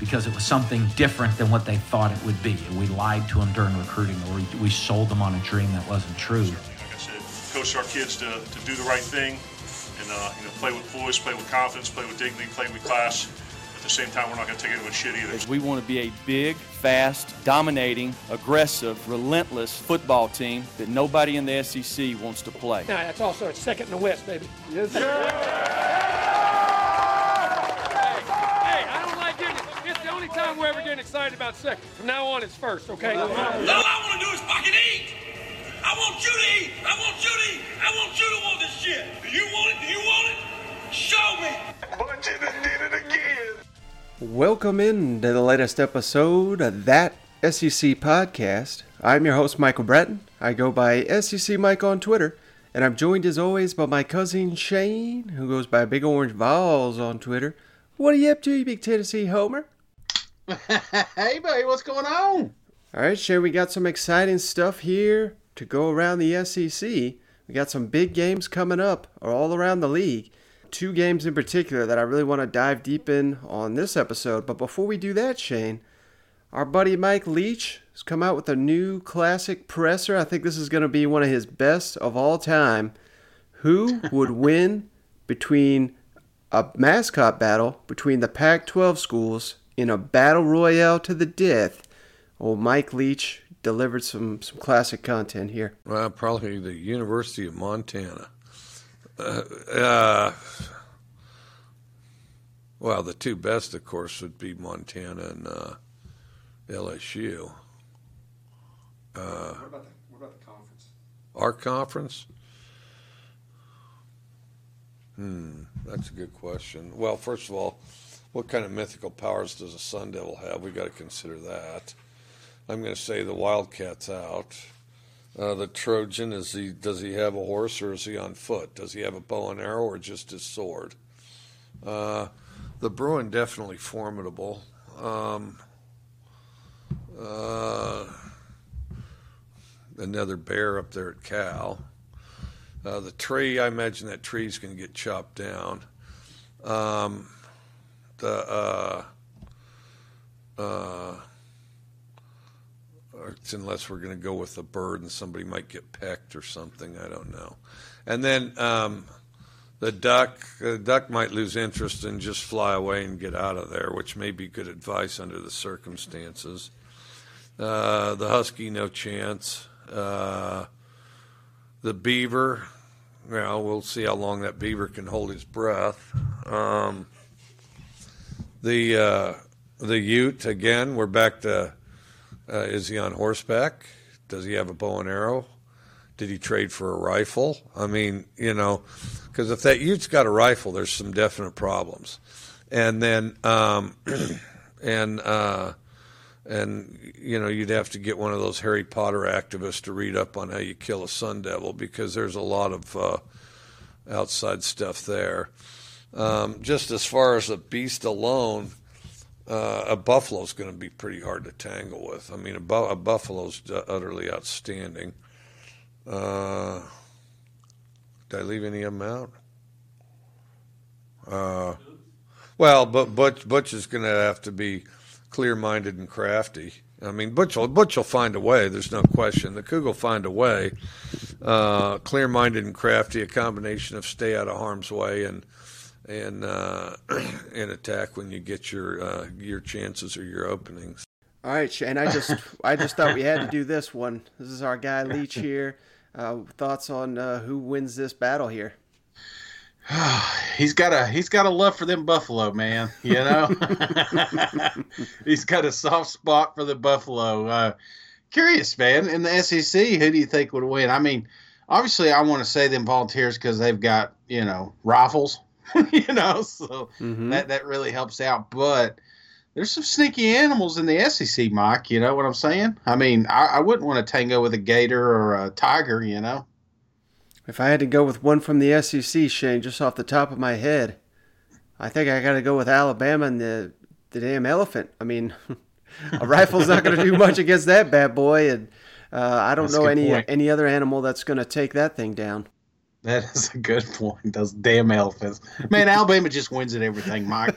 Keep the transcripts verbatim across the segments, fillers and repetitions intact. because it was something different than what they thought it would be. We lied to them during recruiting, or we, we sold them on a dream that wasn't true. Certainly, like I said, coach our kids to, to do the right thing. And, uh, you know, play with poise, play with confidence, play with dignity, play with class. At the same time, we're not going to take anyone's shit either. We want to be a big, fast, dominating, aggressive, relentless football team that nobody in the S E C wants to play. Now, that's also a second in the West, baby. Yes, sir! Hey, hey, I don't like getting it. It's the only time we're ever getting excited about second. From now on, it's first, okay? All I want to do is fucking eat! I want you to eat! I want you to eat! I want you to want this shit! Do you want it? Do you want it? Show me! But you done did it again! Welcome in to the latest episode of That S E C Podcast. I'm your host, Michael Bratton. I go by S E C Mike on Twitter. And I'm joined, as always, by my cousin Shane, who goes by Big Orange Vols on Twitter. What are you up to, you big Tennessee homer? Hey, buddy, what's going on? All right, Shane, we got some exciting stuff here to go around the S E C. We got some big games coming up all around the league. Two games in particular that I really want to dive deep in on this episode. But before we do that, Shane, our buddy Mike Leach has come out with a new classic presser. I think this is going to be one of his best of all time. Who would win between a mascot battle between the Pac twelve schools in a battle royale to the death? Old Mike Leach delivered some, some classic content here. Well, probably the University of Montana. Uh, uh, well, the two best, of course, would be Montana and uh, L S U. Uh, what about the, what about the conference? Our conference? Hmm, that's a good question. Well, first of all, what kind of mythical powers does a Sun Devil have? We've got to consider that. I'm going to say the Wildcat's out. Uh, the Trojan, is he? Does he have a horse or is he on foot? Does he have a bow and arrow or just his sword? Uh, the Bruin, definitely formidable. Um, uh, another bear up there at Cal. Uh, the tree, I imagine that tree's going to get chopped down. Um, the... Uh, uh, unless we're going to go with a bird and somebody might get pecked or something, I don't know. And then um, the duck, the duck might lose interest and just fly away and get out of there, which may be good advice under the circumstances. Uh, the husky, no chance. Uh, the beaver, well, we'll see how long that beaver can hold his breath. Um, the uh, the ute, again, we're back to... Uh, is he on horseback? Does he have a bow and arrow? Did he trade for a rifle? I mean, you know, because if that youth's got a rifle, there's some definite problems. And then, um, and uh, and you know, you'd have to get one of those Harry Potter activists to read up on how you kill a sun devil because there's a lot of uh, outside stuff there. Um, just as far as a beast alone. Uh, a buffalo's going to be pretty hard to tangle with. I mean, a, bu- a buffalo's uh, utterly outstanding. Uh, did I leave any of them out? Uh, well, but Butch, Butch is going to have to be clear-minded and crafty. I mean, Butch will, Butch will find a way. There's no question. The Cougar will find a way. Uh, clear-minded and crafty, a combination of stay out of harm's way and and uh, and attack when you get your uh, your chances or your openings. All right, Shane, I just I just thought we had to do this one. This is our guy Leach here. Uh, thoughts on uh, who wins this battle here? he's got a he's got a love for them buffalo, man. You know, he's got a soft spot for the buffalo. Uh, curious, man. In the S E C, who do you think would win? I mean, obviously, I want to say them Volunteers because they've got, you know, rifles. you know, so mm-hmm. that, that really helps out. But there's some sneaky animals in the S E C, Mike. You know what I'm saying? I mean, I, I wouldn't want to tango with a gator or a tiger, you know? If I had to go with one from the S E C, Shane, just off the top of my head, I think I got to go with Alabama and the, the damn elephant. I mean, a rifle's not going to do much against that bad boy, and uh, I don't that's know any point. any other animal that's going to take that thing down. That is a good point. Those damn elephants. Man, Alabama just wins at everything, Mike.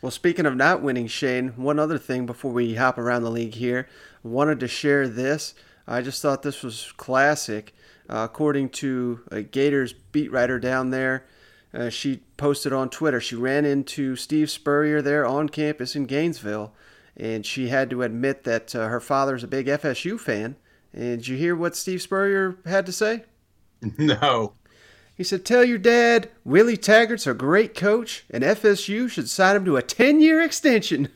Well, speaking of not winning, Shane, one other thing before we hop around the league here. I wanted to share this. I just thought this was classic. Uh, according to a Gators beat writer down there, uh, she posted on Twitter, she ran into Steve Spurrier there on campus in Gainesville, and she had to admit that uh, her father's a big F S U fan. And did you hear what Steve Spurrier had to say? No. He said, "Tell your dad Willie Taggart's a great coach, and F S U should sign him to a ten-year extension."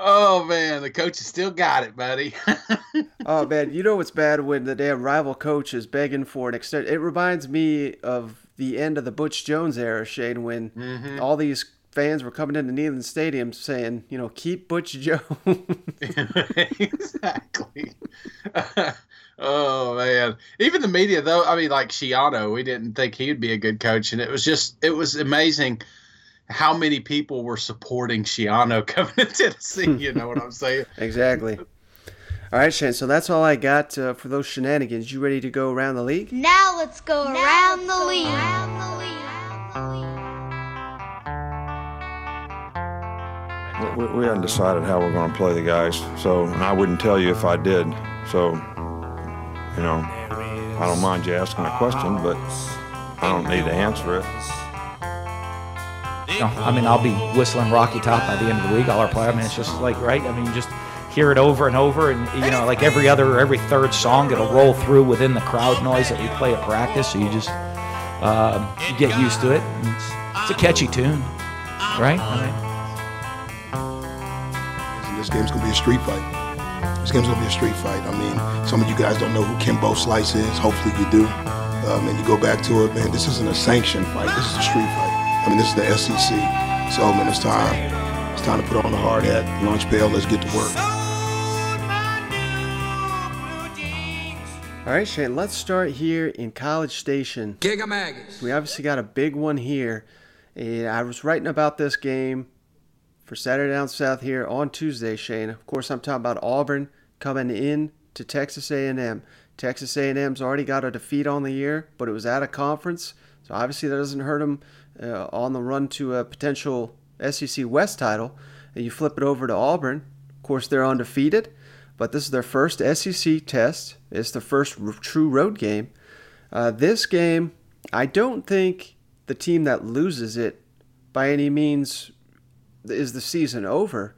Oh, man, the coach has still got it, buddy. Oh, man, you know what's bad when the damn rival coach is begging for an extension? It reminds me of the end of the Butch Jones era, Shane, when mm-hmm. all these fans were coming into Neyland Stadium saying, you know, keep Butch Jones. Exactly. Uh, oh, man. Even the media, though, I mean, like Shiano, we didn't think he'd be a good coach, and it was just, it was amazing how many people were supporting Shiano coming to Tennessee, you know what I'm saying? Exactly. All right, Shane, so that's all I got uh, for those shenanigans. You ready to go around the league? Now let's go now around, let's the go league. around the league. We, we hadn't decided how we're going to play the guys, so and I wouldn't tell you if I did. So, you know, I don't mind you asking a question, but I don't need to answer it. I mean, I'll be whistling Rocky Top by the end of the week, all our play. I mean, it's just like, right? I mean, you just hear it over and over, and, you know, like every other or every third song, it'll roll through within the crowd noise that we play at practice, so you just uh, you get used to it. It's, it's a catchy tune, right? I mean, this game's going to be a street fight. This game's going to be a street fight. I mean, some of you guys don't know who Kimbo Slice is. Hopefully you do. Um, and you go back to it, man, this isn't a sanctioned fight. This is a street fight. I mean, this is the S E C, so man, it's time. It's time to put on the hard hat, lunch pail. Let's get to work. All right, Shane. Let's start here in College Station. Gigamaggots. We obviously got a big one here, and I was writing about this game for Saturday Down South here on Tuesday, Shane. Of course, I'm talking about Auburn coming in to Texas A and M. Texas A and M's already got a defeat on the year, but it was at a conference, so obviously that doesn't hurt them. Uh, on the run to a potential S E C West title, and you flip it over to Auburn. Of course, they're undefeated, but this is their first S E C test. It's the first r- true road game. Uh, this game, I don't think the team that loses it by any means is the season over,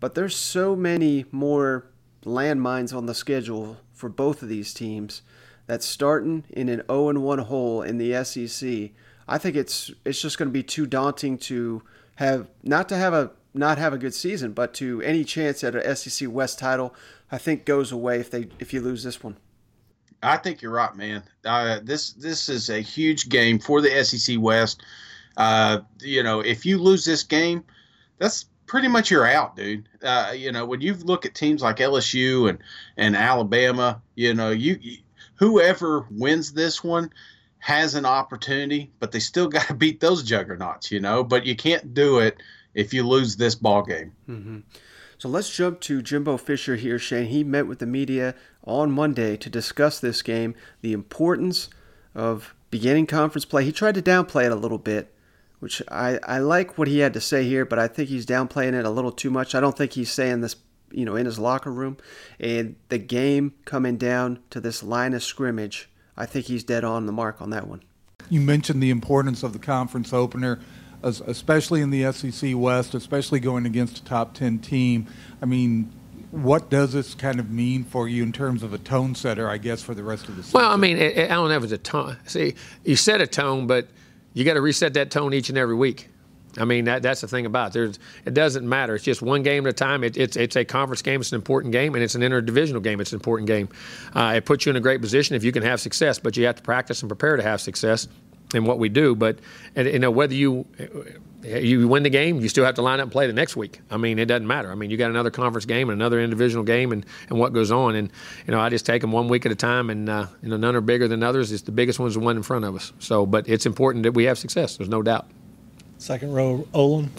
but there's so many more landmines on the schedule for both of these teams that's starting in an oh and one hole in the S E C. I think it's it's just going to be too daunting to have not to have a not have a good season, but to any chance at an S E C West title, I think goes away if they if you lose this one. I think you're right, man. Uh, this this is a huge game for the S E C West. Uh, you know, if you lose this game, that's pretty much you're out, dude. Uh, you know, when you look at teams like L S U and and Alabama, you know, you, you whoever wins this one has an opportunity, but they still got to beat those juggernauts, you know. But you can't do it if you lose this ball game. Mm-hmm. So let's jump to Jimbo Fisher here, Shane. He met with the media on Monday to discuss this game, the importance of beginning conference play. He tried to downplay it a little bit, which I, I like what he had to say here, but I think he's downplaying it a little too much. I don't think he's saying this, you know, in his locker room. And the game coming down to this line of scrimmage, I think he's dead on the mark on that one. You mentioned the importance of the conference opener, especially in the S E C West, especially going against a top ten team. I mean, what does this kind of mean for you in terms of a tone setter, I guess, for the rest of the season? Well, I mean, I don't know if it's a tone. See, you set a tone, but you got to reset that tone each and every week. I mean, that, that's the thing about it. There's, it doesn't matter. It's just one game at a time. It, it's it's a conference game. It's an important game, and it's an interdivisional game. It's an important game. Uh, it puts you in a great position if you can have success, but you have to practice and prepare to have success. in what we do. But, and, you know, whether you you win the game, you still have to line up and play the next week. I mean, it doesn't matter. I mean, you got another conference game and another individual game and, and what goes on. And, you know, I just take them one week at a time, and, uh, you know, none are bigger than others. It's the biggest one's the one in front of us. So, but it's important that we have success. There's no doubt. Second row, Olin.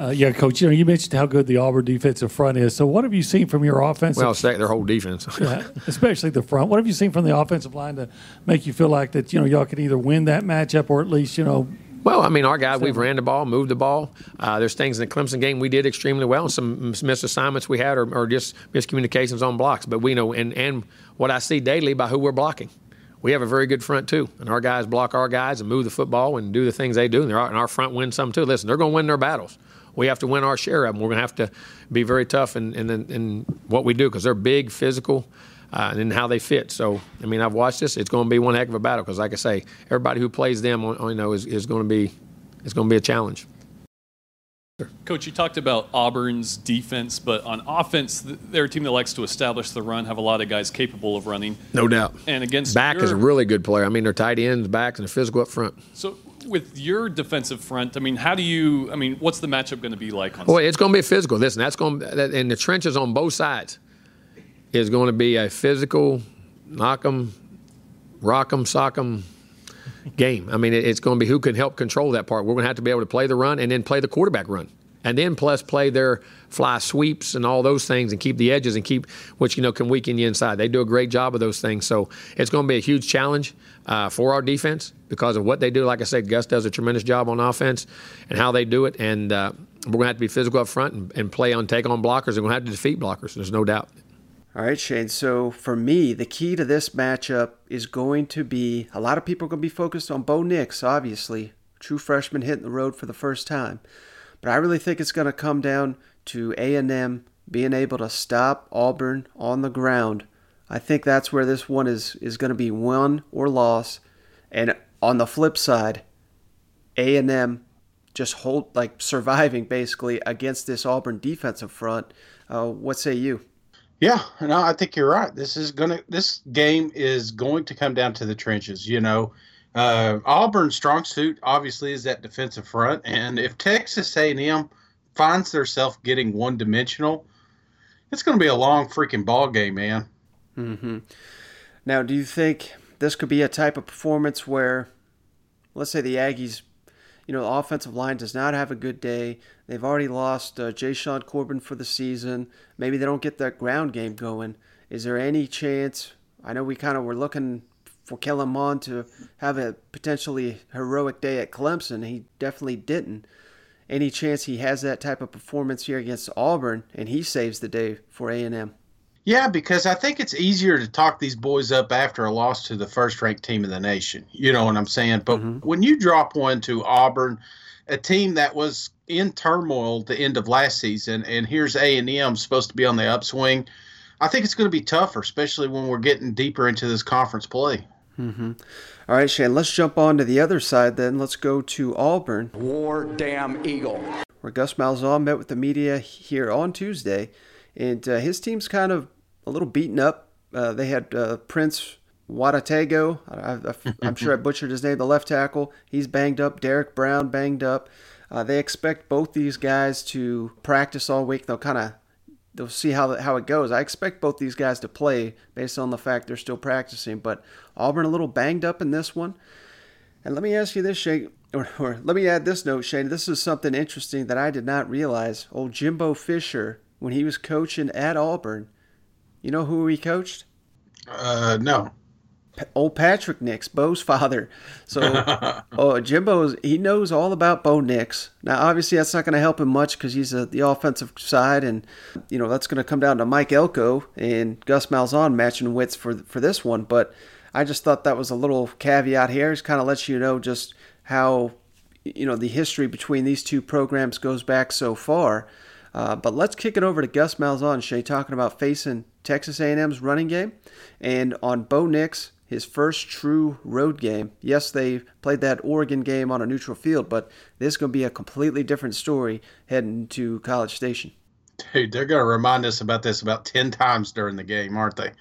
Uh, yeah, Coach, you know, you mentioned how good the Auburn defensive front is. So what have you seen from your offense? Well, their whole defense. Yeah, especially the front. What have you seen from the offensive line to make you feel like that, you know, y'all could either win that matchup or at least, you know, Well, I mean, our guys, we've ran the ball, moved the ball. Uh, there's things in the Clemson game we did extremely well. Some misassignments we had or, or just miscommunications on blocks. But we know, and, and what I see daily by who we're blocking. We have a very good front, too, and our guys block our guys and move the football and do the things they do, and, and our front wins some, too. Listen, they're going to win their battles. We have to win our share of them. We're going to have to be very tough in, in, in what we do because they're big, physical, uh, and in how they fit. So, I mean, I've watched this. It's going to be one heck of a battle because, like I say, everybody who plays them, you know, is, is going to be it's going to be a challenge. Coach, you talked about Auburn's defense, but on offense, they're a team that likes to establish the run, have a lot of guys capable of running. No doubt. And against back your, is a really good player. I mean, they're tight ends, backs, and they're physical up front. So with your defensive front, I mean, how do you – I mean, what's the matchup going to be like? On well, Sunday? It's going to be physical. Listen, that's going to – and the trenches on both sides is going to be a physical, knock 'em, rock 'em, sock 'em game. I mean, it's going to be who can help control that part. We're going to have to be able to play the run and then play the quarterback run. And then plus play their fly sweeps and all those things and keep the edges and keep, which, you know, can weaken you inside. They do a great job of those things. So it's going to be a huge challenge uh, for our defense because of what they do. Like I said, Gus does a tremendous job on offense and how they do it. And uh, we're going to have to be physical up front and, and play on take on blockers. We're going to have to defeat blockers. There's no doubt. All right, Shane. So for me, the key to this matchup is going to be a lot of people are going to be focused on Bo Nix, obviously, true freshman hitting the road for the first time. But I really think it's going to come down to A and M being able to stop Auburn on the ground. I think that's where this one is, is going to be won or loss. And on the flip side, A and M just hold like surviving basically against this Auburn defensive front. Uh, what say you? Yeah, no, I think you're right. This is gonna. This game is going to come down to the trenches. You know, uh, Auburn's strong suit obviously is that defensive front, and if Texas A and M finds themselves getting one dimensional, it's going to be a long freaking ball game, man. Mm-hmm. Now, do you think this could be a type of performance where, let's say, the Aggies, you know, the offensive line does not have a good day. They've already lost uh, Jashaun Corbin for the season. Maybe they don't get that ground game going. Is there any chance? I know we kind of were looking for Kellen Mond to have a potentially heroic day at Clemson. He definitely didn't. Any chance he has that type of performance here against Auburn and he saves the day for A and M? Yeah, because I think it's easier to talk these boys up after a loss to the first-ranked team in the nation. You know what I'm saying? But mm-hmm. when you drop one to Auburn, a team that was in turmoil the end of last season, and here's A and M supposed to be on the upswing, I think it's going to be tougher, especially when we're getting deeper into this conference play. Mm-hmm. All right, Shane, let's jump on to the other side then. Let's go to Auburn. War damn eagle. Where Gus Malzahn met with the media here on Tuesday, and uh, his team's kind of a little beaten up. Uh, they had uh, Prince Watatego. I, I, I'm sure I butchered his name, the left tackle. He's banged up. Derek Brown banged up. Uh, they expect both these guys to practice all week. They'll kind of they'll see how how it goes. I expect both these guys to play based on the fact they're still practicing. But Auburn a little banged up in this one. And let me ask you this, Shane, or, or let me add this note, Shane. This is something interesting that I did not realize. Old Jimbo Fisher, when he was coaching at Auburn, you know who he coached? Uh, no. Pa- old Patrick Nix, Bo's father. So uh, Jimbo, he knows all about Bo Nix. Now, obviously, that's not going to help him much because he's a, the offensive side, and you know that's going to come down to Mike Elko and Gus Malzahn matching wits for for this one. But I just thought that was a little caveat here. It kind of lets you know just how you know the history between these two programs goes back so far. Uh, but let's kick it over to Gus Malzahn, Shay, talking about facing Texas A and M's running game and on Bo Nix, his first true road game. Yes, they played that Oregon game on a neutral field, but this is going to be a completely different story heading to College Station. Dude, they're going to remind us about this about ten times during the game, aren't they?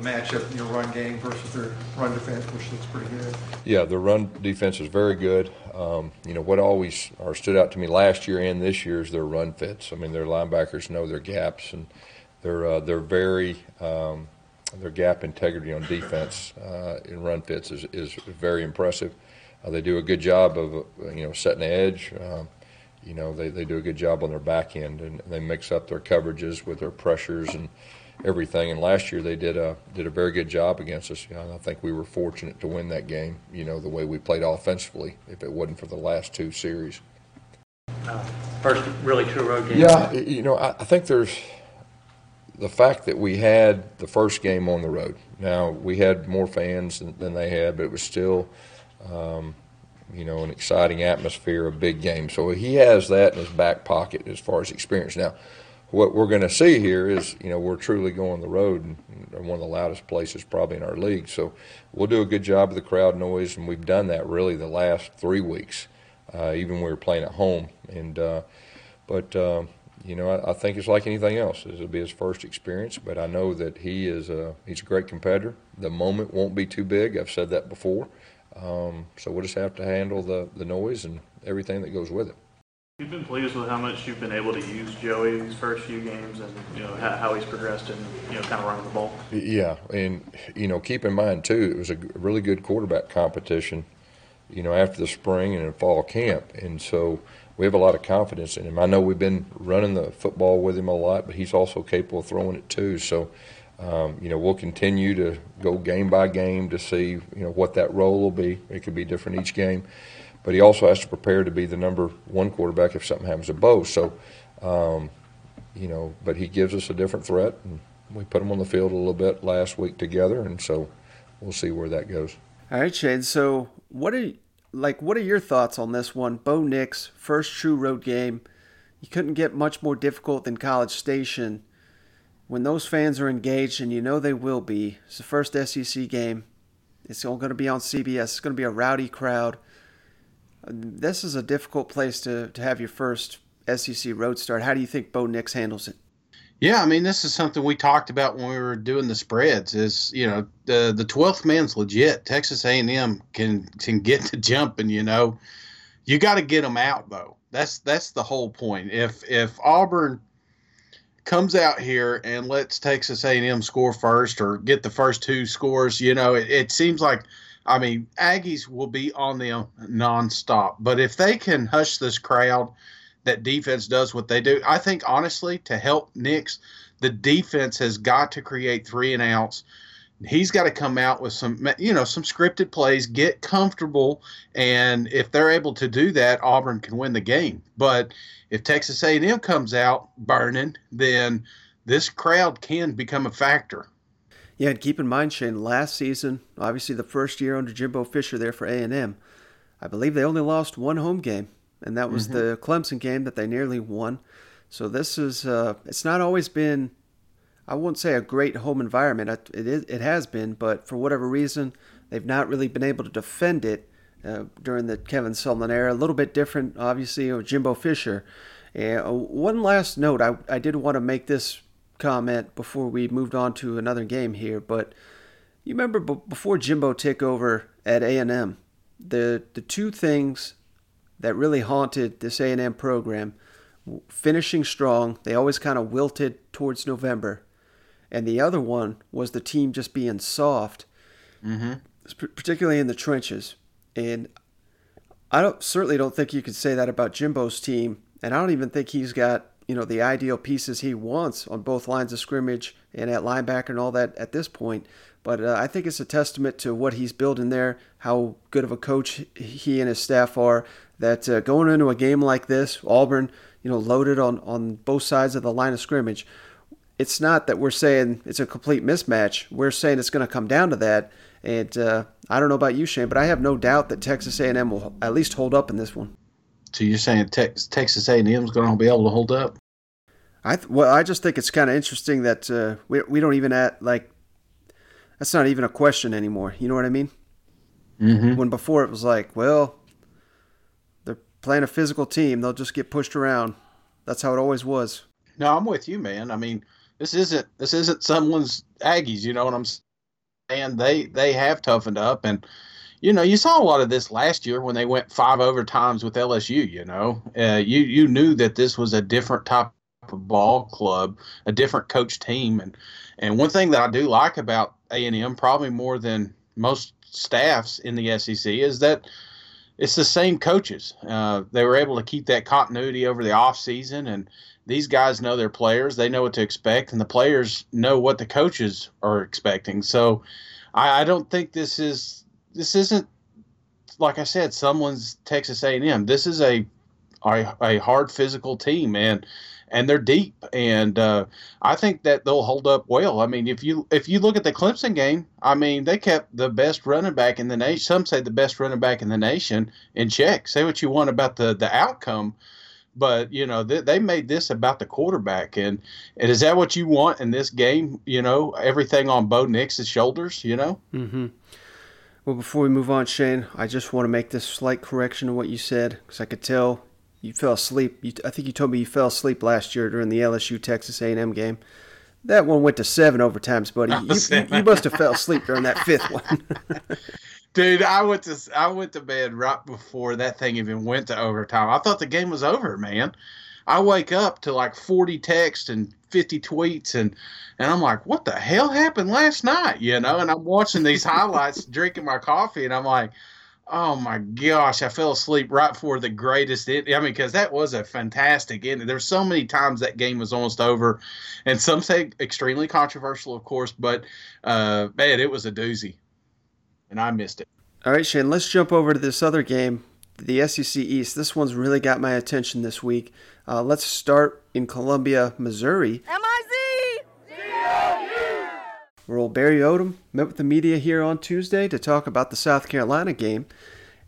the matchup, you know, run game versus their run defense, which looks pretty good. Yeah, the run defense is very good. Um, you know, what always or stood out to me last year and this year is their run fits. I mean, their linebackers know their gaps, and they're uh, they're very um, their gap integrity on defense uh, in run fits is is very impressive. Uh, they do a good job of uh, you know setting the edge. Um, you know, they they do a good job on their back end, and they mix up their coverages with their pressures and everything. And last year they did a did a very good job against us. You know, and I think we were fortunate to win that game. You know, the way we played offensively, if it wasn't for the last two series. Uh, first really true road game. Yeah, you know, I, I think there's the fact that we had the first game on the road. Now we had more fans than, than they had, but it was still. Um, you know, an exciting atmosphere, a big game. So he has that in his back pocket as far as experience. Now, what we're going to see here is, you know, we're truly going the road and one of the loudest places probably in our league. So we'll do a good job of the crowd noise, and we've done that really the last three weeks, uh, even when we were playing at home. And uh, but, uh, you know, I, I think it's like anything else. This will be his first experience, but I know that he is a, he's a great competitor. The moment won't be too big. I've said that before. Um, so we'll just have to handle the, the noise and everything that goes with it. You've been pleased with how much you've been able to use Joey these first few games, and you know how, how he's progressed and you know kind of running the ball. Yeah, and you know keep in mind too, it was a really good quarterback competition, you know after the spring and in fall camp, and so we have a lot of confidence in him. I know we've been running the football with him a lot, but he's also capable of throwing it too. So. Um, you know, we'll continue to go game by game to see, you know, what that role will be. It could be different each game. But he also has to prepare to be the number one quarterback if something happens to Bo. So, um, you know, but he gives us a different threat. And we put him on the field a little bit last week together, and so we'll see where that goes. All right, Shane. So what are, like, what are your thoughts on this one? Bo Nix, first true road game. You couldn't get much more difficult than College Station. When those fans are engaged, and you know they will be, it's the first S E C game. It's all going to be on C B S. It's going to be a rowdy crowd. This is a difficult place to, to have your first S E C road start. How do you think Bo Nix handles it? Yeah, I mean, this is something we talked about when we were doing the spreads is, you know, the the twelfth man's legit. Texas A and M can, can get to jumping, you know. You got to get them out, Bo. That's that's the whole point. If If Auburn comes out here and lets Texas A and M score first or get the first two scores, you know, it, it seems like, I mean, Aggies will be on them nonstop. But if they can hush this crowd, that defense does what they do. I think, honestly, to help Nix, the defense has got to create three and outs. He's got to come out with some, you know, some scripted plays, get comfortable, and if they're able to do that, Auburn can win the game. But if Texas A and M comes out burning, then this crowd can become a factor. Yeah, and keep in mind, Shane, last season, obviously the first year under Jimbo Fisher there for A and M, I believe they only lost one home game, and that was mm-hmm. the Clemson game that they nearly won. So this is uh, – it's not always been, I won't say a great home environment. It, is, it has been, but for whatever reason, they've not really been able to defend it. Uh, during the Kevin Sumlin era, a little bit different, obviously, with Jimbo Fisher. And uh, one last note, I, I did want to make this comment before we moved on to another game here, but you remember b- before Jimbo took over at A and M, the, the two things that really haunted this A and M program, finishing strong, they always kind of wilted towards November, and the other one was the team just being soft, mm-hmm. particularly in the trenches. And I don't certainly don't think you could say that about Jimbo's team. And I don't even think he's got, you know, the ideal pieces he wants on both lines of scrimmage and at linebacker and all that at this point. But uh, I think it's a testament to what he's building there, how good of a coach he and his staff are, that uh, going into a game like this, Auburn, you know, loaded on, on both sides of the line of scrimmage. It's not that we're saying it's a complete mismatch. We're saying it's going to come down to that. And uh, I don't know about you, Shane, but I have no doubt that Texas A and M will at least hold up in this one. So you're saying Tex- Texas A and M is going to be able to hold up? I th- well, I just think it's kind of interesting that uh, we we don't even at like that's not even a question anymore. You know what I mean? Mm-hmm. When before it was like, well, they're playing a physical team; they'll just get pushed around. That's how it always was. No, I'm with you, man. I mean, this isn't this isn't someone's Aggies. You know what I'm saying? and they they have toughened up. And you know, you saw a lot of this last year when they went five overtimes with L S U. You know, uh, you you knew that this was a different type of ball club, a different coach team, and and one thing that I do like about A and M probably more than most staffs in the S E C is that it's the same coaches. Uh, they were able to keep that continuity over the off season, and these guys know their players. They know what to expect, and the players know what the coaches are expecting. So, I, I don't think this is. This isn't, like I said, someone's Texas A and M. This is a a, a hard physical team, and and they're deep, and uh, I think that they'll hold up well. I mean, if you if you look at the Clemson game, I mean, they kept the best running back in the nation. Some say the best running back in the nation in check. Say what you want about the the outcome, but you know they, they made this about the quarterback, and, and is that what you want in this game? You know, everything on Bo Nix's shoulders. You know. Mm-hmm. Well, before we move on, Shane, I just want to make this slight correction to what you said, because I could tell you fell asleep. You, I think you told me you fell asleep last year during the L S U-Texas A and M game. That one went to seven overtimes, buddy. You, you, you must have fell asleep during that fifth one. Dude, I went to I went to bed right before that thing even went to overtime. I thought the game was over, man. I wake up to like forty texts and fifty tweets, and, and I'm like, what the hell happened last night, you know? And I'm watching these highlights, drinking my coffee, and I'm like, oh, my gosh, I fell asleep right before the greatest – I mean, because that was a fantastic ending. There's so many times that game was almost over, and some say extremely controversial, of course, but, uh, man, it was a doozy, and I missed it. All right, Shane, let's jump over to this other game, the S E C East. This one's really got my attention this week. Uh, let's start in Columbia, Missouri. M I Z Z O U! Where old Barry Odom met with the media here on Tuesday to talk about the South Carolina game.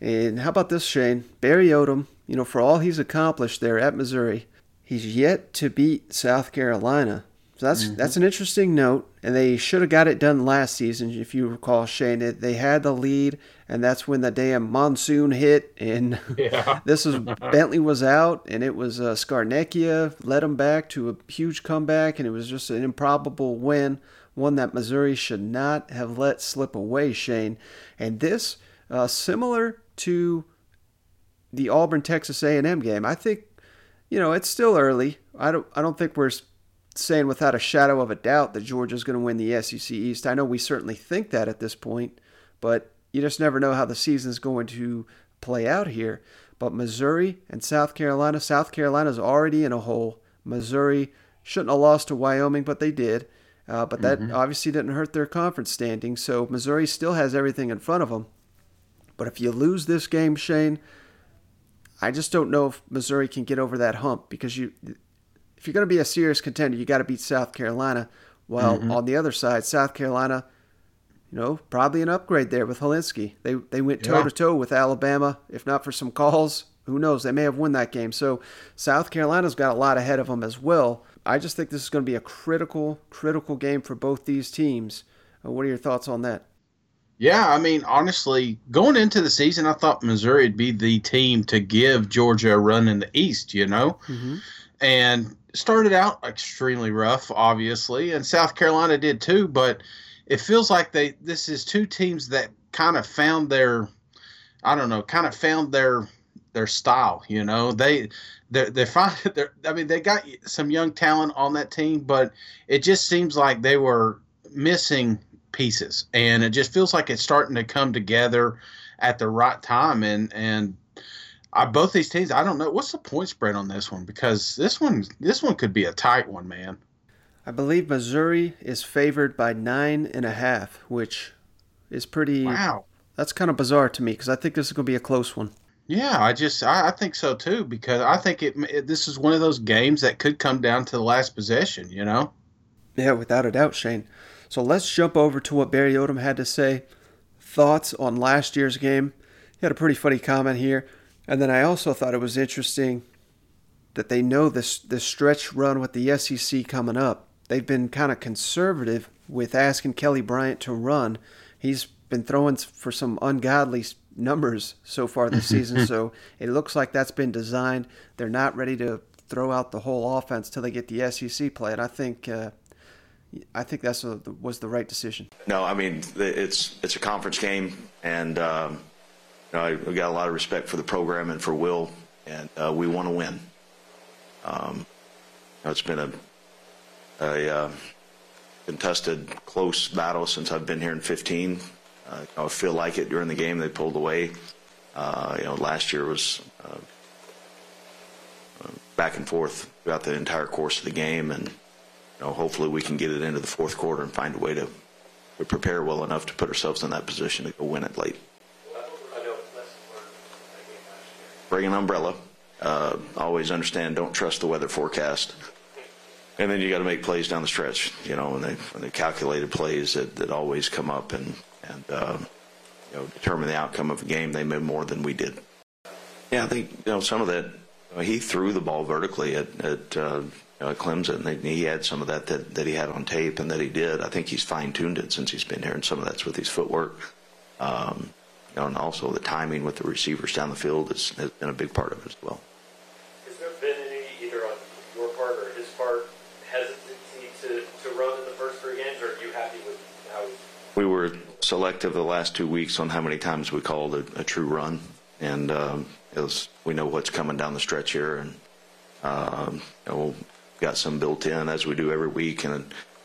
And how about this, Shane? Barry Odom, you know, for all he's accomplished there at Missouri, he's yet to beat South Carolina. So that's mm-hmm. that's an interesting note. And they should have got it done last season, if you recall, Shane. They had the lead, and that's when the damn monsoon hit. And yeah. this was Bentley was out, and it was uh, Scarnecchia led them back to a huge comeback, and it was just an improbable win, one that Missouri should not have let slip away, Shane. And this, uh, similar to the Auburn-Texas A and M game, I think, you know, it's still early. I don't, I don't think we're saying without a shadow of a doubt that Georgia's going to win the S E C East. I know we certainly think that at this point, but you just never know how the season's going to play out here. But Missouri and South Carolina, South Carolina's already in a hole. Missouri shouldn't have lost to Wyoming, but they did. Uh, but that mm-hmm. obviously didn't hurt their conference standing, so Missouri still has everything in front of them. But if you lose this game, Shane, I just don't know if Missouri can get over that hump, because you – if you're going to be a serious contender, you got to beat South Carolina. Well, mm-hmm. on the other side, South Carolina, you know, probably an upgrade there with Holinsky. They they went yeah. toe to toe with Alabama. If not for some calls, who knows? They may have won that game. So South Carolina's got a lot ahead of them as well. I just think this is going to be a critical, critical game for both these teams. What are your thoughts on that? Yeah, I mean, honestly, going into the season, I thought Missouri would be the team to give Georgia a run in the East, you know? Mm-hmm. And started out extremely rough, obviously, and South Carolina did too, but it feels like they this is two teams that kind of found their I don't know, kind of found their their style, you know. They they they find they're I mean, they got some young talent on that team, but it just seems like they were missing pieces, and it just feels like it's starting to come together at the right time, and and I, both these teams, I don't know. What's the point spread on this one? Because this one this one could be a tight one, man. I believe Missouri is favored by nine and a half, which is pretty... Wow. That's kind of bizarre to me, because I think this is going to be a close one. Yeah, I just I, I think so too, because I think it, it this is one of those games that could come down to the last possession, you know? Yeah, without a doubt, Shane. So let's jump over to what Barry Odom had to say. Thoughts on last year's game. He had a pretty funny comment here. And then I also thought it was interesting that they know this, this stretch run with the S E C coming up. They've been kind of conservative with asking Kelly Bryant to run. He's been throwing for some ungodly numbers so far this season, so it looks like that's been designed. They're not ready to throw out the whole offense till they get the S E C play, and I think uh, I think that's a, was the right decision. No, I mean, it's it's a conference game, and um, you know, I've got a lot of respect for the program and for Will, and uh, we want to win. Um, you know, it's been a, a uh, contested, close battle since I've been here in fifteen. Uh, you know, I feel like it during the game. They pulled away. Uh, you know, last year was uh, back and forth throughout the entire course of the game, and you know, hopefully we can get it into the fourth quarter and find a way to, to prepare well enough to put ourselves in that position to go win it late. Bring an umbrella. Uh, always understand, don't trust the weather forecast. And then you got to make plays down the stretch, you know, and they, and the calculated plays that, that always come up and, and uh, you know, determine the outcome of a game. They made more than we did. Yeah, I think, you know, some of that, you know, he threw the ball vertically at, at uh, Uh, Clemson, and he had some of that, that that he had on tape and that he did. I think he's fine-tuned it since he's been here, and some of that's with his footwork. Um, you know, and also the timing with the receivers down the field has, has been a big part of it as well. Has there been any, either on your part or his part, hesitancy to, to run in the first three games, or are you happy with how he's... We were selective the last two weeks on how many times we called a, a true run, and um, it was, we know what's coming down the stretch here, and um, you know, got some built in as we do every week, and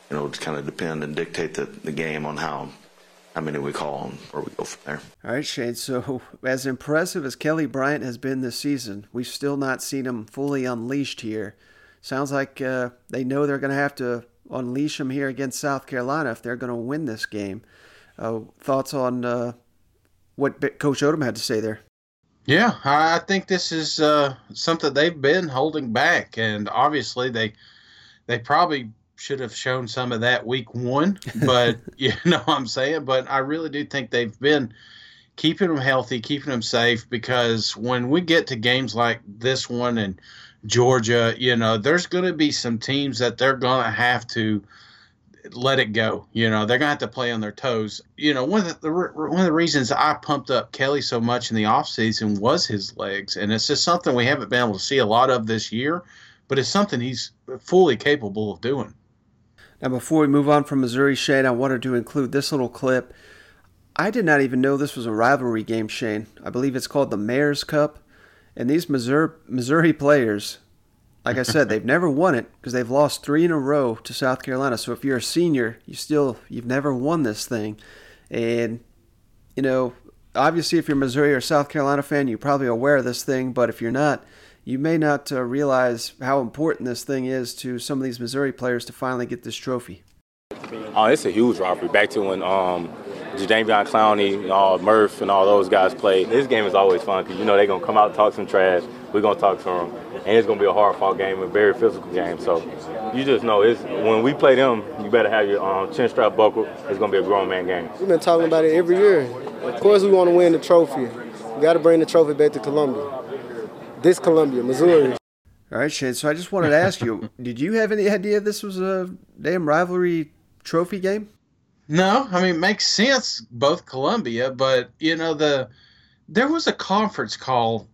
you know, it's kind of depend and dictate the, the game on how how many we call and where we go from there. All right, Shane, so as impressive as Kelly Bryant has been this season, we've still not seen him fully unleashed here. Sounds like uh, they know they're going to have to unleash him here against South Carolina if they're going to win this game. Uh, thoughts on uh, what Coach Odom had to say there? Yeah, I think this is uh, something they've been holding back, and obviously they they probably should have shown some of that week one, but you know what I'm saying? But I really do think they've been keeping them healthy, keeping them safe, because when we get to games like this one and Georgia, you know, there's going to be some teams that they're going to have to let it go. You know, they're going to have to play on their toes. You know, one of the, the one of the reasons I pumped up Kelly so much in the offseason was his legs. And it's just something we haven't been able to see a lot of this year, but it's something he's fully capable of doing. Now, before we move on from Missouri, Shane, I wanted to include this little clip. I did not even know this was a rivalry game, Shane. I believe it's called the Mayor's Cup. And these Missouri, Missouri players... Like I said, they've never won it because they've lost three in a row to South Carolina. So if you're a senior, you still you've never won this thing. And, you know, obviously if you're a Missouri or South Carolina fan, you're probably aware of this thing. But if you're not, you may not uh, realize how important this thing is to some of these Missouri players to finally get this trophy. Oh, it's a huge rivalry. Back to when um, Jadeveon Clowney and all Murph and all those guys played. This game is always fun because, you know, they're going to come out and talk some trash. We're going to talk to them. And it's going to be a hard-fought game, a very physical game. So you just know it's when we play them, you better have your um, chin strap buckled. It's going to be a grown-man game. We've been talking about it every year. Of course we want to win the trophy. We got to bring the trophy back to Columbia. This Columbia, Missouri. All right, Shane, so I just wanted to ask you, did you have any idea this was a damn rivalry trophy game? No, I mean, it makes sense, both Columbia, but, you know, the there was a conference call.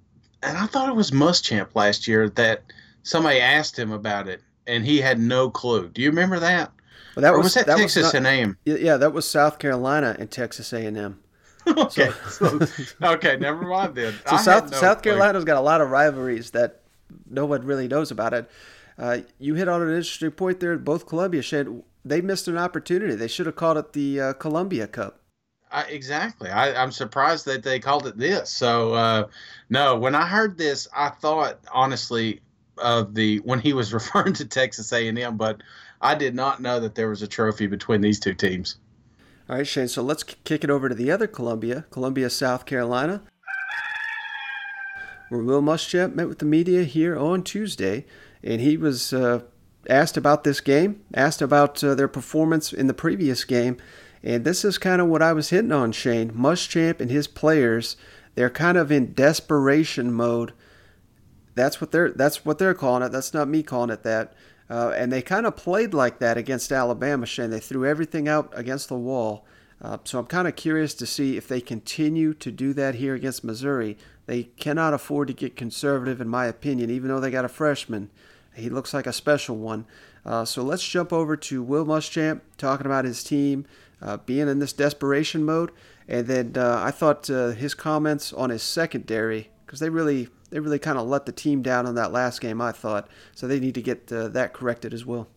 And I thought it was Muschamp last year that somebody asked him about it, and he had no clue. Do you remember that? Well, that was, or was that, that Texas A and M? Yeah, that was South Carolina and Texas A and M. okay, so, okay, never mind then. So South, no South Carolina's got a lot of rivalries that no one really knows about it. Uh, you hit on an interesting point there. Both Columbia, Shane, they missed an opportunity. They should have called it the uh, Columbia Cup. I, exactly. I, I'm surprised that they called it this. So, uh, no, when I heard this, I thought, honestly, of the when he was referring to Texas A and M, but I did not know that there was a trophy between these two teams. All right, Shane, so let's kick it over to the other Columbia, Columbia, South Carolina, where Will Muschamp met with the media here on Tuesday, and he was uh, asked about this game, asked about uh, their performance in the previous game. And this is kind of what I was hitting on, Shane. Muschamp and his players, they're kind of in desperation mode. That's what they're that's what they're calling it. That's not me calling it that. Uh, and they kind of played like that against Alabama, Shane. They threw everything out against the wall. Uh, so I'm kind of curious to see if they continue to do that here against Missouri. They cannot afford to get conservative, in my opinion, even though they got a freshman. He looks like a special one. Uh, so let's jump over to Will Muschamp talking about his team uh, being in this desperation mode. And then uh, I thought uh, his comments on his secondary, because they really they really kind of let the team down on that last game, I thought. So they need to get uh, that corrected as well.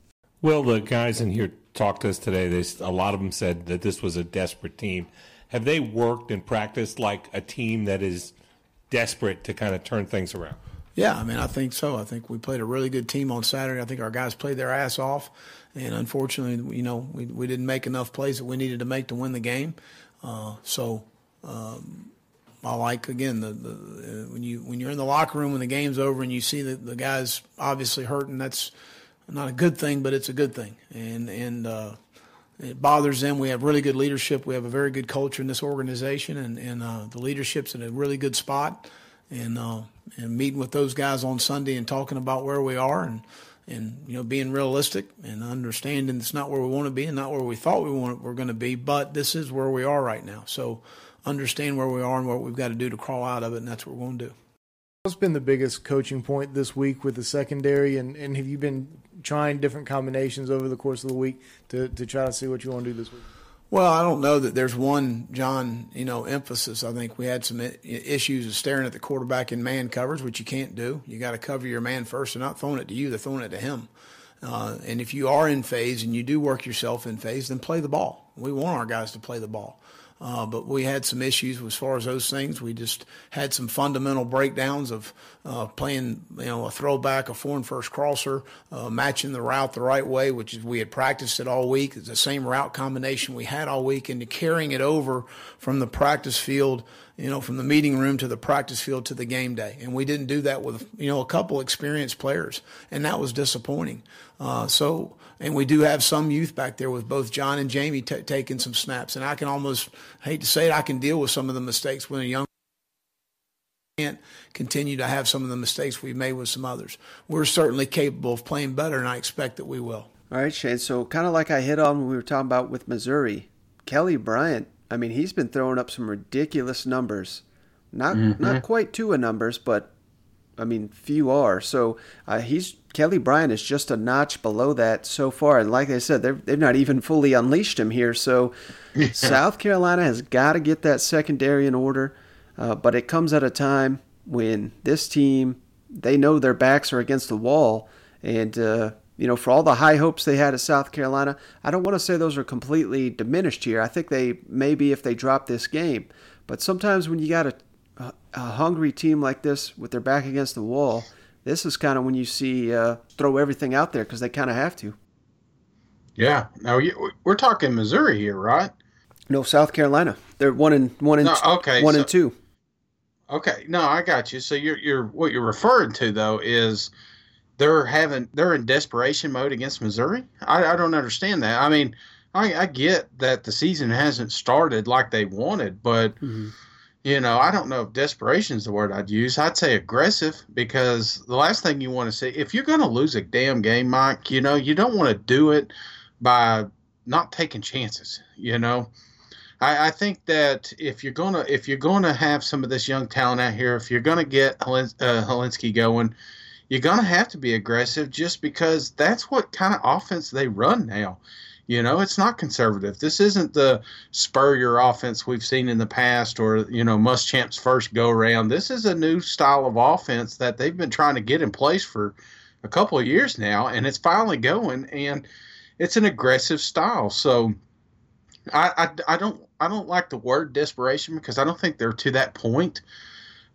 Well, the guys in here talked to us today. They, a lot of them said that this was a desperate team. Have they worked and practiced like a team that is desperate to kind of turn things around? Yeah, I mean, I think so. I think we played a really good team on Saturday. I think our guys played their ass off. And unfortunately, you know, we, we didn't make enough plays that we needed to make to win the game. Uh, so um, I like, again, the, the uh, when you when you're in the locker room when the game's over and you see the, the guys obviously hurting, that's not a good thing, but it's a good thing. And and uh, it bothers them. We have really good leadership. We have a very good culture in this organization, and and uh, the leadership's in a really good spot. And uh, and meeting with those guys on Sunday and talking about where we are, and and you know, being realistic and understanding it's not where we want to be and not where we thought we want we're going to be, but this is where we are right now. So understand where we are and what we've got to do to crawl out of it, and that's what we're going to do. What's been the biggest coaching point this week with the secondary, and, and have you been trying different combinations over the course of the week to, to try to see what you want to do this week? Well, I don't know that there's one, John, you know, emphasis. I think we had some issues of staring at the quarterback in man coverage, which you can't do. You got to cover your man first. They're not throwing it to you. They're throwing it to him. Uh, and if you are in phase and you do work yourself in phase, then play the ball. We want our guys to play the ball. Uh, but we had some issues as far as those things. We just had some fundamental breakdowns of uh, playing, you know, a throwback, a four and first crosser, uh, matching the route the right way, which is we had practiced it all week. It's the same route combination we had all week, and carrying it over from the practice field, you know, from the meeting room to the practice field to the game day. And we didn't do that with, you know, a couple experienced players, and that was disappointing. Uh, so, and we do have some youth back there with both John and Jamie t- taking some snaps. And I can almost, I hate to say it, I can deal with some of the mistakes when a young can't continue to have some of the mistakes we've made with some others. We're certainly capable of playing better, and I expect that we will. All right, Shane. So kind of like I hit on when we were talking about with Missouri, Kelly Bryant, I mean, he's been throwing up some ridiculous numbers. Not mm-hmm. not quite Tua numbers, but, I mean, few are. So uh, he's Kelly Bryant is just a notch below that so far. And like I said, they've not even fully unleashed him here. So yeah. South Carolina has got to get that secondary in order. Uh, but it comes at a time when this team, they know their backs are against the wall. And, uh, you know, for all the high hopes they had at South Carolina, I don't want to say those are completely diminished here. I think they maybe if they drop this game. But sometimes when you got a, a hungry team like this with their back against the wall, this is kind of when you see uh, throw everything out there because they kind of have to. Yeah. Now, we're talking Missouri here, right? No, South Carolina. They're one and one and no, okay, one so, and two. Okay. No, I got you. So you're you're what you're referring to though is they're having they're in desperation mode against Missouri. I, I don't understand that. I mean, I, I get that the season hasn't started like they wanted, but mm-hmm. you know, I don't know if desperation is the word I'd use. I'd say aggressive, because the last thing you want to see, if you're going to lose a damn game, Mike, you know, you don't want to do it by not taking chances. You know, I, I think that if you're gonna if you're gonna have some of this young talent out here, if you're gonna get Helens, uh, Holinsky going, you're gonna have to be aggressive, just because that's what kind of offense they run now. You know, it's not conservative. This isn't the Spurrier offense we've seen in the past, or, you know, Muschamp's first go-around. This is a new style of offense that they've been trying to get in place for a couple of years now, and it's finally going, and it's an aggressive style. So I, I, I don't I don't like the word desperation, because I don't think they're to that point.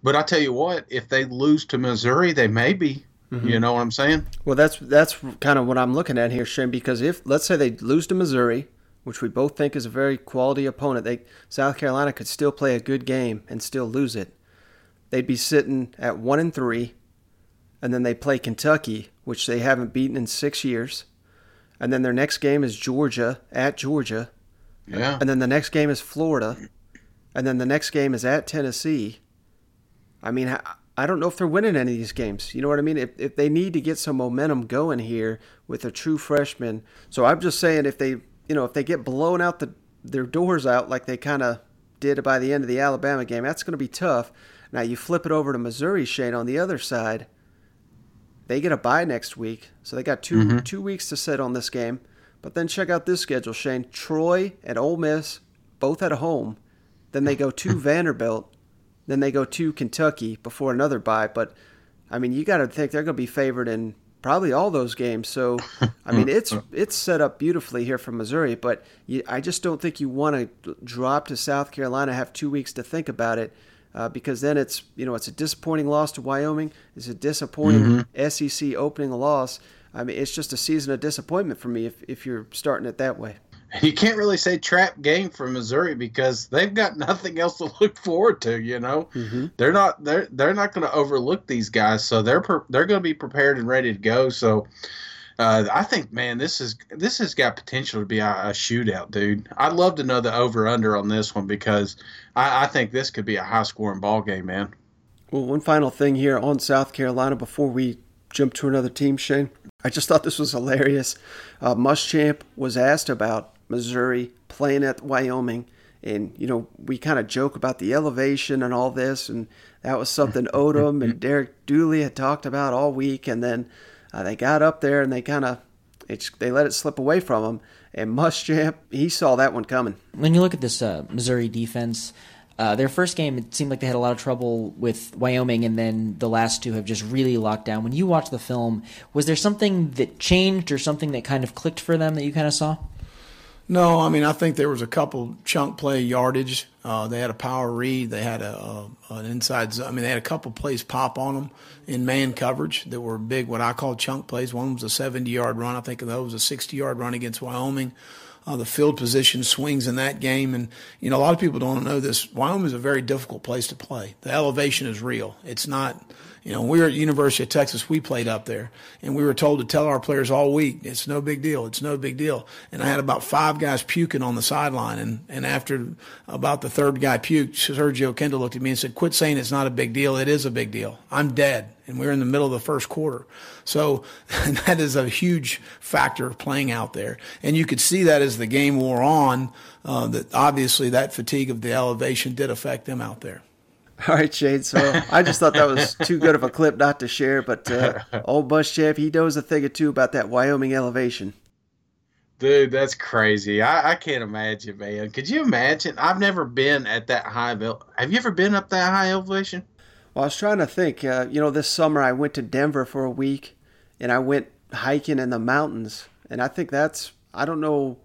But I tell you what, if they lose to Missouri, they may be. Mm-hmm. You know what I'm saying? Well, that's that's kind of what I'm looking at here, Shane, because if, let's say they lose to Missouri, which we both think is a very quality opponent, they South Carolina could still play a good game and still lose it. They'd be sitting at one and three, and then they play Kentucky, which they haven't beaten in six years. And then their next game is Georgia, at Georgia. Yeah. And then the next game is Florida. And then the next game is at Tennessee. I mean, I, I don't know if they're winning any of these games. You know what I mean? If, if they need to get some momentum going here with a true freshman. So I'm just saying, if they, you know, if they get blown out the their doors out like they kind of did by the end of the Alabama game, that's going to be tough. Now you flip it over to Missouri, Shane, on the other side. They get a bye next week, so they got two mm-hmm. two weeks to sit on this game. But then check out this schedule, Shane. Troy and Ole Miss, both at home. Then they go to Vanderbilt. Then they go to Kentucky before another bye. But, I mean, you got to think they're going to be favored in probably all those games. So, I mean, it's it's set up beautifully here for Missouri. But you, I just don't think you want to drop to South Carolina, have two weeks to think about it, uh, because then it's, you know, it's a disappointing loss to Wyoming. It's a disappointing mm-hmm. S E C opening loss. I mean, it's just a season of disappointment for me if, if you're starting it that way. You can't really say trap game for Missouri because they've got nothing else to look forward to. You know, mm-hmm. they're not they're they're not going to overlook these guys, so they're per, they're going to be prepared and ready to go. So, uh, I think, man, this is this has got potential to be a, a shootout, dude. I'd love to know the over under on this one because I, I think this could be a high scoring ball game, man. Well, one final thing here on South Carolina before we jump to another team, Shane. I just thought this was hilarious. Uh, Muschamp was asked about Missouri playing at Wyoming, and you know we kind of joke about the elevation and all this, and that was something Odom and Derek Dooley had talked about all week, and then uh, they got up there and they kind of they let it slip away from them, and Muschamp, he saw that one coming. When you look at this uh, Missouri defense, uh, their first game it seemed like they had a lot of trouble with Wyoming, and then the last two have just really locked down. When you watch the film, was there something that changed or something that kind of clicked for them that you kind of saw? No, I mean, I think there was a couple chunk play yardage. Uh, they had a power read. They had a, a an inside zone. I mean, they had a couple plays pop on them in man coverage that were big, what I call chunk plays. One was a seventy-yard run. I think that was a sixty-yard run against Wyoming. Uh, the field position swings in that game. And, you know, a lot of people don't know this. Wyoming is a very difficult place to play. The elevation is real. It's not – You know, we were at the University of Texas. We played up there, and we were told to tell our players all week, it's no big deal. It's no big deal. And I had about five guys puking on the sideline, and, and after about the third guy puked, Sergio Kendall looked at me and said, quit saying it's not a big deal. It is a big deal. I'm dead. And we were in the middle of the first quarter. So that is a huge factor playing out there. And you could see that as the game wore on, uh, that obviously that fatigue of the elevation did affect them out there. All right, Shane, so I just thought that was too good of a clip not to share, but uh, old Muschamp, he knows a thing or two about that Wyoming elevation. Dude, that's crazy. I, I can't imagine, man. Could you imagine? I've never been at that high elevation. Have you ever been up that high elevation? Well, I was trying to think. Uh, you know, this summer I went to Denver for a week, and I went hiking in the mountains, and I think that's, I don't know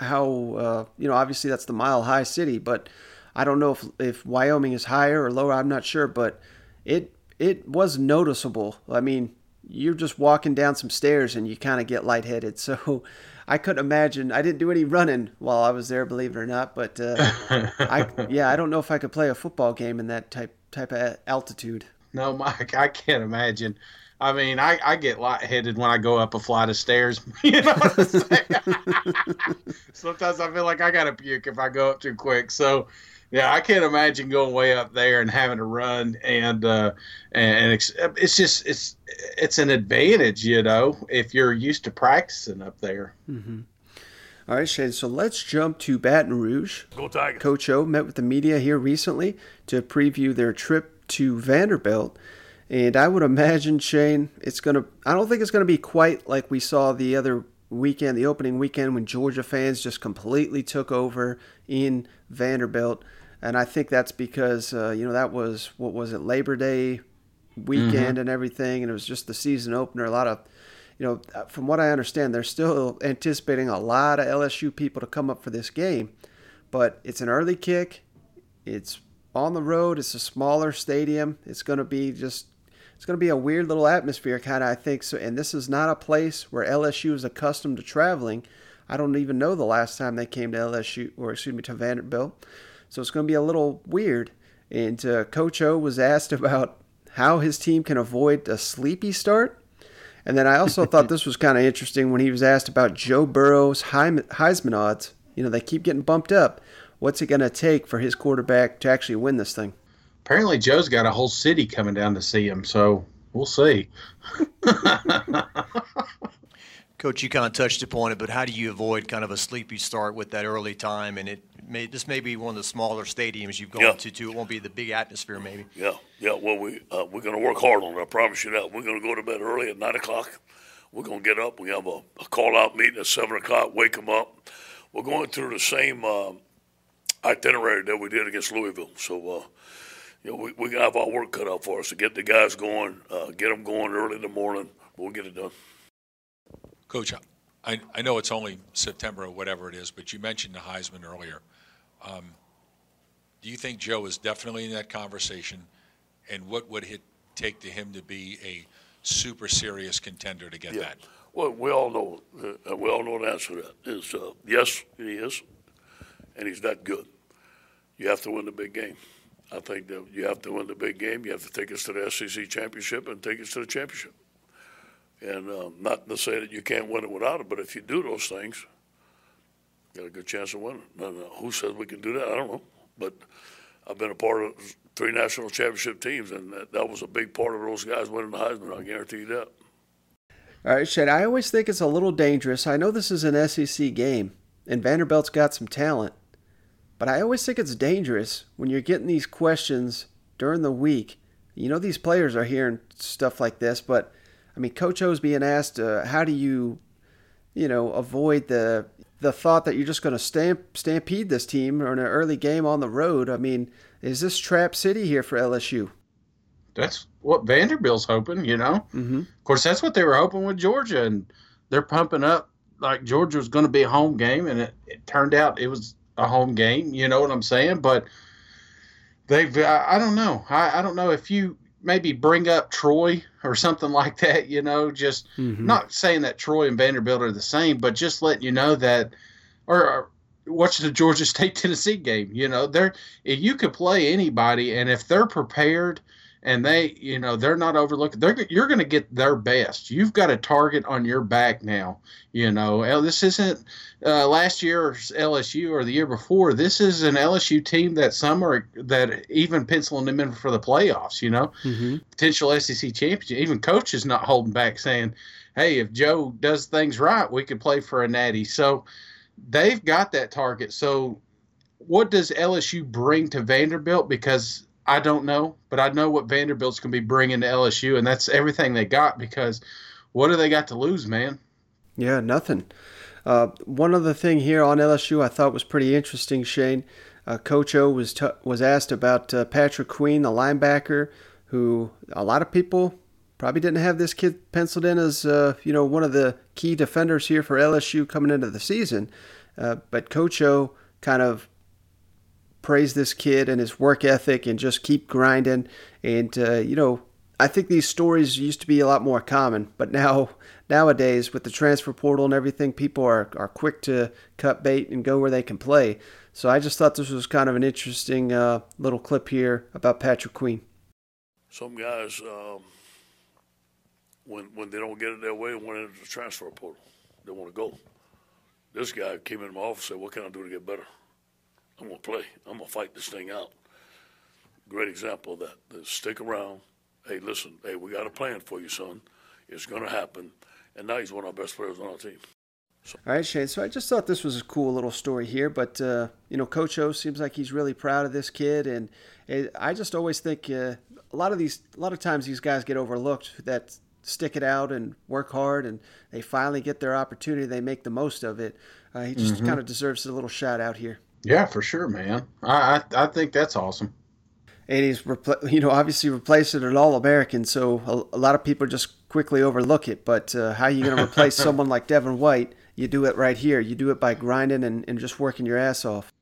how, uh, you know, obviously that's the mile-high city, but I don't know if if Wyoming is higher or lower. I'm not sure, but it it was noticeable. I mean, you're just walking down some stairs and you kind of get lightheaded. So I couldn't imagine. I didn't do any running while I was there, believe it or not. But uh, I yeah, I don't know if I could play a football game in that type type of altitude. No, Mike, I can't imagine. I mean, I, I get lightheaded when I go up a flight of stairs. You know what I'm saying? Sometimes I feel like I got to puke if I go up too quick. So. Yeah, I can't imagine going way up there and having to run, and uh, and it's, it's just it's it's an advantage, you know, if you're used to practicing up there. Mm-hmm. All right, Shane. So let's jump to Baton Rouge. Go Tigers! Coach O met with the media here recently to preview their trip to Vanderbilt, and I would imagine, Shane, it's gonna. I don't think it's gonna be quite like we saw the other weekend, the opening weekend, when Georgia fans just completely took over in Vanderbilt. And I think that's because, uh, you know, that was, what was it, Labor Day weekend mm-hmm. and everything, and it was just the season opener. A lot of, you know, from what I understand, they're still anticipating a lot of L S U people to come up for this game. But it's an early kick. It's on the road. It's a smaller stadium. It's going to be just, it's going to be a weird little atmosphere kind of, I think. So, and this is not a place where L S U is accustomed to traveling. I don't even know the last time they came to L S U, or excuse me, to Vanderbilt. So it's going to be a little weird. And uh, Coach O was asked about how his team can avoid a sleepy start. And then I also thought this was kind of interesting when he was asked about Joe Burrow's Heisman odds. You know, they keep getting bumped up. What's it going to take for his quarterback to actually win this thing? Apparently Joe's got a whole city coming down to see him, so we'll see. Coach, you kind of touched upon it, but how do you avoid kind of a sleepy start with that early time? And it may, this may be one of the smaller stadiums you've gone yeah. to, too. It won't be the big atmosphere, maybe. Yeah, yeah. Well, we, uh, we're going to work hard on it. I promise you that. We're going to go to bed early at nine o'clock. We're going to get up. We have a, a call-out meeting at seven o'clock, wake them up. We're going through the same uh, itinerary that we did against Louisville. So, uh, you know, we, we have our work cut out for us to get the guys going, uh, get them going early in the morning. We'll get it done. Coach, I, I know it's only September or whatever it is, but you mentioned the Heisman earlier. Um, do you think Joe is definitely in that conversation, and what would it take to him to be a super serious contender to get yeah. that? Well, we all know uh, we all know the answer to that is uh, yes, he is, and he's that good. You have to win the big game. I think that you have to win the big game. You have to take us to the S E C championship and take us to the championship. And um, not to say that you can't win it without it, but if you do those things, you got a good chance of winning. Now, now, who says we can do that? I don't know. But I've been a part of three national championship teams, and that, that was a big part of those guys winning the Heisman. I guarantee you that. All right, Shane, I always think it's a little dangerous. I know this is an S E C game, and Vanderbilt's got some talent, but I always think it's dangerous when you're getting these questions during the week. You know these players are hearing stuff like this, but I mean, Coach O's being asked, uh, how do you, you know, avoid the the thought that you're just going to stamp, stampede this team or in an early game on the road? I mean, is this Trap City here for L S U? That's what Vanderbilt's hoping, you know. Mm-hmm. Of course, that's what they were hoping with Georgia, and they're pumping up like Georgia was going to be a home game, and it, it turned out it was a home game. You know what I'm saying? But they've, I, I don't know. I, I don't know if you – maybe bring up Troy or something like that, you know, just mm-hmm. not saying that Troy and Vanderbilt are the same, but just letting you know that, or, or watch the Georgia State-Tennessee game, you know, they're, if you could play anybody and if they're prepared and they, you know, they're not overlooking, they're, you're going to get their best. You've got a target on your back now, you know. This isn't uh, last year's L S U or the year before. This is an L S U team that some are that even penciling them in for the playoffs, you know, mm-hmm. potential S E C championship. Even coach is not holding back saying, hey, if Joe does things right, we could play for a natty. So they've got that target. So what does L S U bring to Vanderbilt? Because I don't know, but I know what Vanderbilt's going to be bringing to L S U, and that's everything they got because what do they got to lose, man? Yeah, nothing. Uh, one other thing here on L S U I thought was pretty interesting, Shane. Uh, Coach O was t- was asked about uh, Patrick Queen, the linebacker, who a lot of people probably didn't have this kid penciled in as uh, you know one of the key defenders here for L S U coming into the season. Uh, but Coach O kind of praise this kid and his work ethic and just keep grinding. And, uh, you know, I think these stories used to be a lot more common, but now nowadays with the transfer portal and everything, people are, are quick to cut bait and go where they can play. So I just thought this was kind of an interesting uh, little clip here about Patrick Queen. Some guys, um, when, when they don't get it their way, went into the transfer portal. They want to go. This guy came into my office and said, what can I do to get better? I'm going to play. I'm going to fight this thing out. Great example of that. Just stick around. Hey, listen, hey, we got a plan for you, son. It's going to happen. And now he's one of our best players on our team. So. All right, Shane. So I just thought this was a cool little story here. But, uh, you know, Coach O seems like he's really proud of this kid. And it, I just always think uh, a lot of these, a lot of times these guys get overlooked that stick it out and work hard and they finally get their opportunity. They make the most of it. Uh, he just mm-hmm. kind of deserves a little shout out here. Yeah, for sure, man. I, I I think that's awesome. And he's, repl- you know, obviously replacing an All-American, so a, a lot of people just quickly overlook it. But uh, how are you going to replace someone like Devin White? You do it right here. You do it by grinding and, and just working your ass off.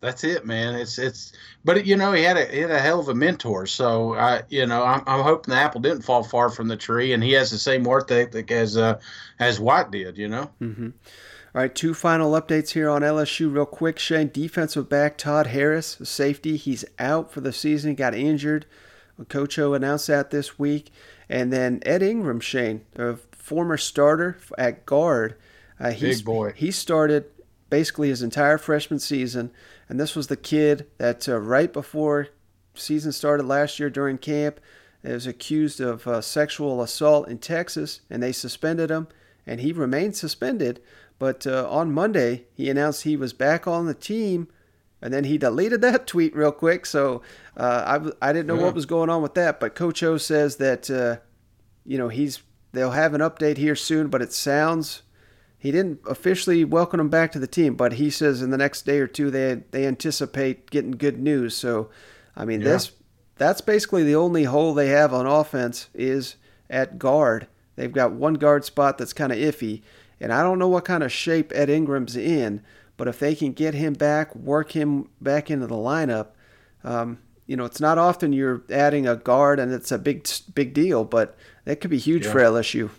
That's it, man. It's it's. But, you know, he had a, he had a hell of a mentor. So, I you know, I'm, I'm hoping the apple didn't fall far from the tree, and he has the same work ethic as, uh, as White did, you know? Mm-hmm. All right, two final updates here on L S U real quick, Shane. Defensive back Todd Harris, safety, he's out for the season. He got injured. Coach O announced that this week. And then Ed Ingram, Shane, a former starter at guard. Uh, Big boy. He started basically his entire freshman season, and this was the kid that uh, right before season started last year during camp, was accused of uh, sexual assault in Texas, and they suspended him. and he remained suspended. But uh, on Monday, he announced he was back on the team, and then he deleted that tweet real quick. So uh, I I didn't know yeah. what was going on with that. But Coach O says that uh, you know he's they'll have an update here soon. But it sounds he didn't officially welcome him back to the team. But he says in the next day or two they they anticipate getting good news. So I mean yeah. this that's basically the only hole they have on offense is at guard. They've got one guard spot that's kind of iffy, and I don't know what kind of shape Ed Ingram's in. But if they can get him back, work him back into the lineup, um, you know, it's not often you're adding a guard and it's a big, big deal, but that could be huge yeah. for L S U.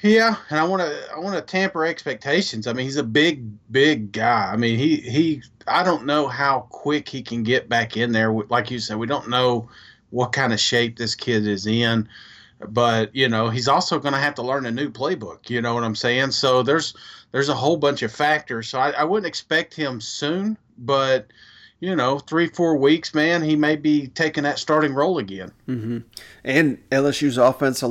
Yeah, and I want to I want to tamper expectations. I mean, he's a big, big guy. I mean, he, he I don't know how quick he can get back in there. Like you said, we don't know what kind of shape this kid is in. But, you know, he's also going to have to learn a new playbook. You know what I'm saying? So there's there's a whole bunch of factors. So I, I wouldn't expect him soon. But, you know, three, four weeks, man, he may be taking that starting role again. Mm-hmm. And L S U's offense,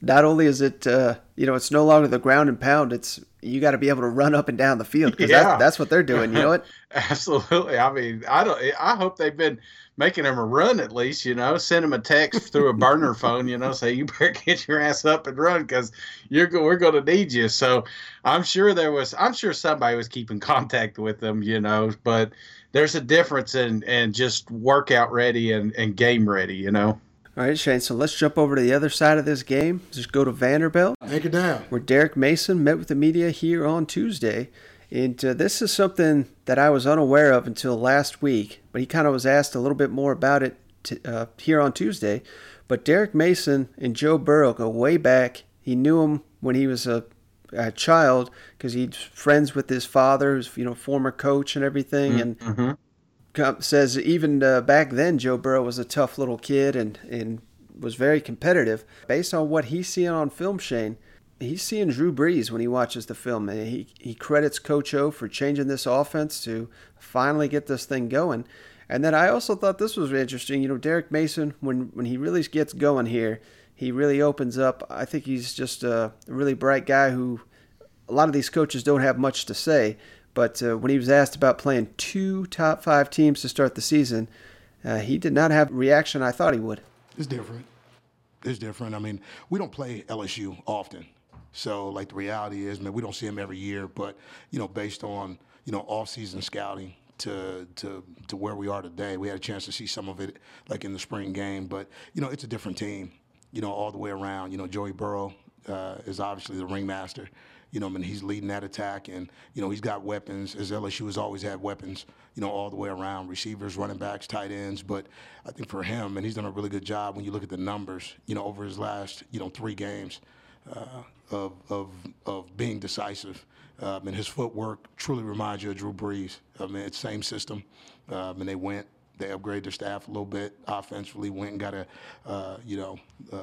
not only is it, uh, you know, it's no longer the ground and pound. It's you got to be able to run up and down the field because yeah. that, that's what they're doing. You know what? Absolutely. I mean, I don't. I hope they've been – making him a run at least, you know, send him a text through a burner phone, you know, say you better get your ass up and run because you're go- we're going to need you. So I'm sure there was, I'm sure somebody was keeping contact with him, you know, but there's a difference in, in just workout ready and, and game ready, you know. All right, Shane, so let's jump over to the other side of this game. Just go to Vanderbilt. Take it down. Where Derek Mason met with the media here on Tuesday. And uh, this is something that I was unaware of until last week, but he kind of was asked a little bit more about it t- uh, here on Tuesday. But Derek Mason and Joe Burrow go way back. He knew him when he was a, a child because he's friends with his father, who's, you know, former coach and everything. And mm-hmm. says even uh, back then, Joe Burrow was a tough little kid and, and was very competitive. Based on what he's seeing on film, Shane, he's seeing Drew Brees when he watches the film, and he, he credits Coach O for changing this offense to finally get this thing going. And then I also thought this was interesting. You know, Derek Mason, when, when he really gets going here, he really opens up. I think he's just a really bright guy who a lot of these coaches don't have much to say. But uh, when he was asked about playing two top five teams to start the season, uh, he did not have the reaction I thought he would. It's different. It's different. I mean, we don't play L S U often. So, like, the reality is, man, we don't see him every year, but, you know, based on, you know, off-season scouting to to to where we are today, we had a chance to see some of it, like, in the spring game. But, you know, it's a different team, you know, all the way around. You know, Joey Burrow uh, is obviously the ringmaster. You know, I mean, he's leading that attack, and, you know, he's got weapons, as L S U has always had weapons, you know, all the way around, receivers, running backs, tight ends. But I think for him, and he's done a really good job when you look at the numbers, you know, over his last, you know, three games. Uh, of of of being decisive, um, and his footwork truly reminds you of Drew Brees. I mean, it's same system, um, and they went, they upgraded their staff a little bit offensively, went and got a, uh, you know, uh,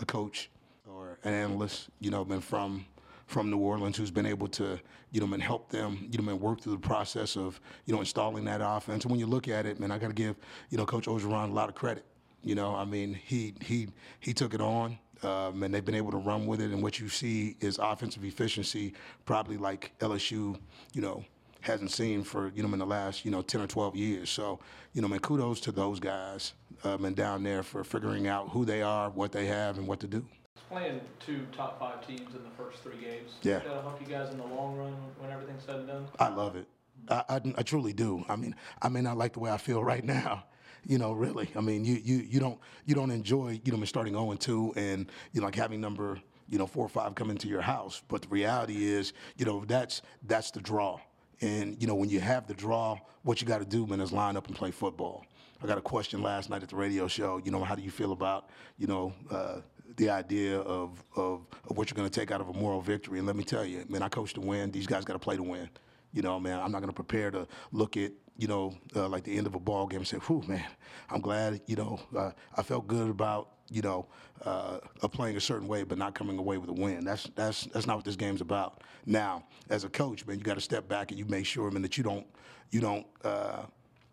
a coach or an analyst, you know, been from from New Orleans who's been able to, you know, and help them, you know, and work through the process of, you know, installing that offense. And when you look at it, man, I got to give, you know, Coach Ogeron a lot of credit. You know, I mean, he he he took it on. Um, and they've been able to run with it, and what you see is offensive efficiency, probably like L S U, you know, hasn't seen for, you know, in the last, you know, ten or twelve years. So, you know, man, kudos to those guys um, and down there for figuring out who they are, what they have, and what to do. Playing two top five teams in the first three games, yeah, that'll help you guys in the long run when everything's said and done. I love it. I, I, I truly do. I mean, I may not like the way I feel right now. You know, really. I mean, you, you, you don't you don't enjoy, you know, starting oh and two and, you know, like having number, you know, four or five come into your house. But the reality is, you know, that's that's the draw. And, you know, when you have the draw, what you got to do, man, is line up and play football. I got a question last night at the radio show, you know, how do you feel about, you know, uh, the idea of, of, of what you're going to take out of a moral victory? And let me tell you, man, I coach to win. These guys got to play to win. You know, man, I'm not going to prepare to look at, you know, uh, like the end of a ball game and say, whew, man, I'm glad, you know, uh, I felt good about, you know, uh, playing a certain way but not coming away with a win. That's that's that's not what this game's about. Now, as a coach, man, you got to step back and you make sure, man, that you don't, you don't uh,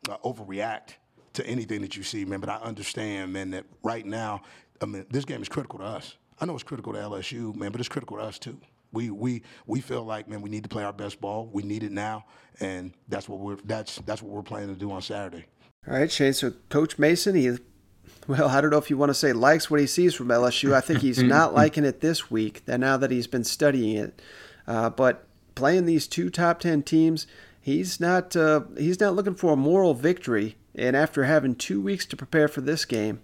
uh, overreact to anything that you see, man. But I understand, man, that right now, I mean, this game is critical to us. I know it's critical to L S U, man, but it's critical to us too. We we we feel like, man, we need to play our best ball. We need it now, and that's what we're that's that's what we're planning to do on Saturday. All right, Shane. So Coach Mason, he, well, I don't know if you want to say likes what he sees from L S U. I think he's not liking it this week. That now that he's been studying it, uh, but playing these two top ten teams, he's not uh, he's not looking for a moral victory. And after having two weeks to prepare for this game,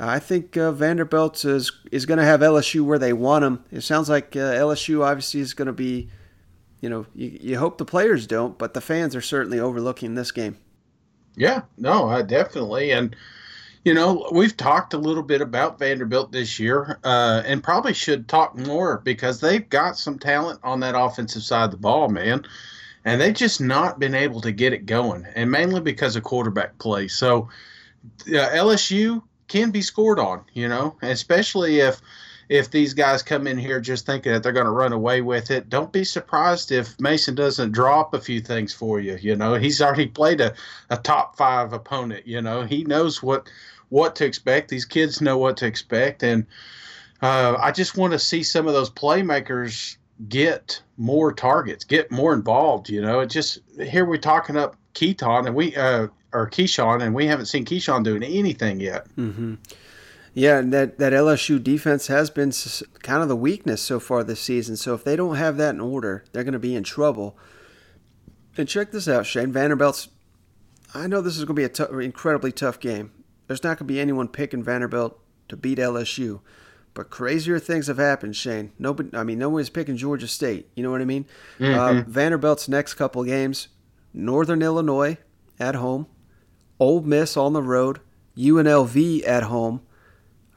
uh, I think uh, Vanderbilt is is going to have L S U where they want them. It sounds like uh, L S U obviously is going to be, you know, you, you hope the players don't, but the fans are certainly overlooking this game. Yeah, no, I definitely. And, you know, we've talked a little bit about Vanderbilt this year uh, and probably should talk more because they've got some talent on that offensive side of the ball, man. And they've just not been able to get it going, and mainly because of quarterback play. So uh, L S U can be scored on, you know, especially if if these guys come in here just thinking that they're going to run away with it. Don't be surprised if Mason doesn't drop a few things for you. You know, he's already played a, a top five opponent. You know, he knows what what to expect. These kids know what to expect. And uh, I just want to see some of those playmakers get more targets, get more involved. You know, it just here we're talking up Keaton and we uh, or Keyshawn, and we haven't seen Keyshawn doing anything yet. Mm-hmm. Yeah, and that, that L S U defense has been kind of the weakness so far this season. So if they don't have that in order, they're going to be in trouble. And check this out, Shane. Vanderbilt's, I know this is going to be a t- incredibly tough game. There's not going to be anyone picking Vanderbilt to beat L S U. But crazier things have happened, Shane. Nobody, I mean, no one's picking Georgia State. You know what I mean? Mm-hmm. Uh, Vanderbilt's next couple games, Northern Illinois at home, Ole Miss on the road, U N L V at home.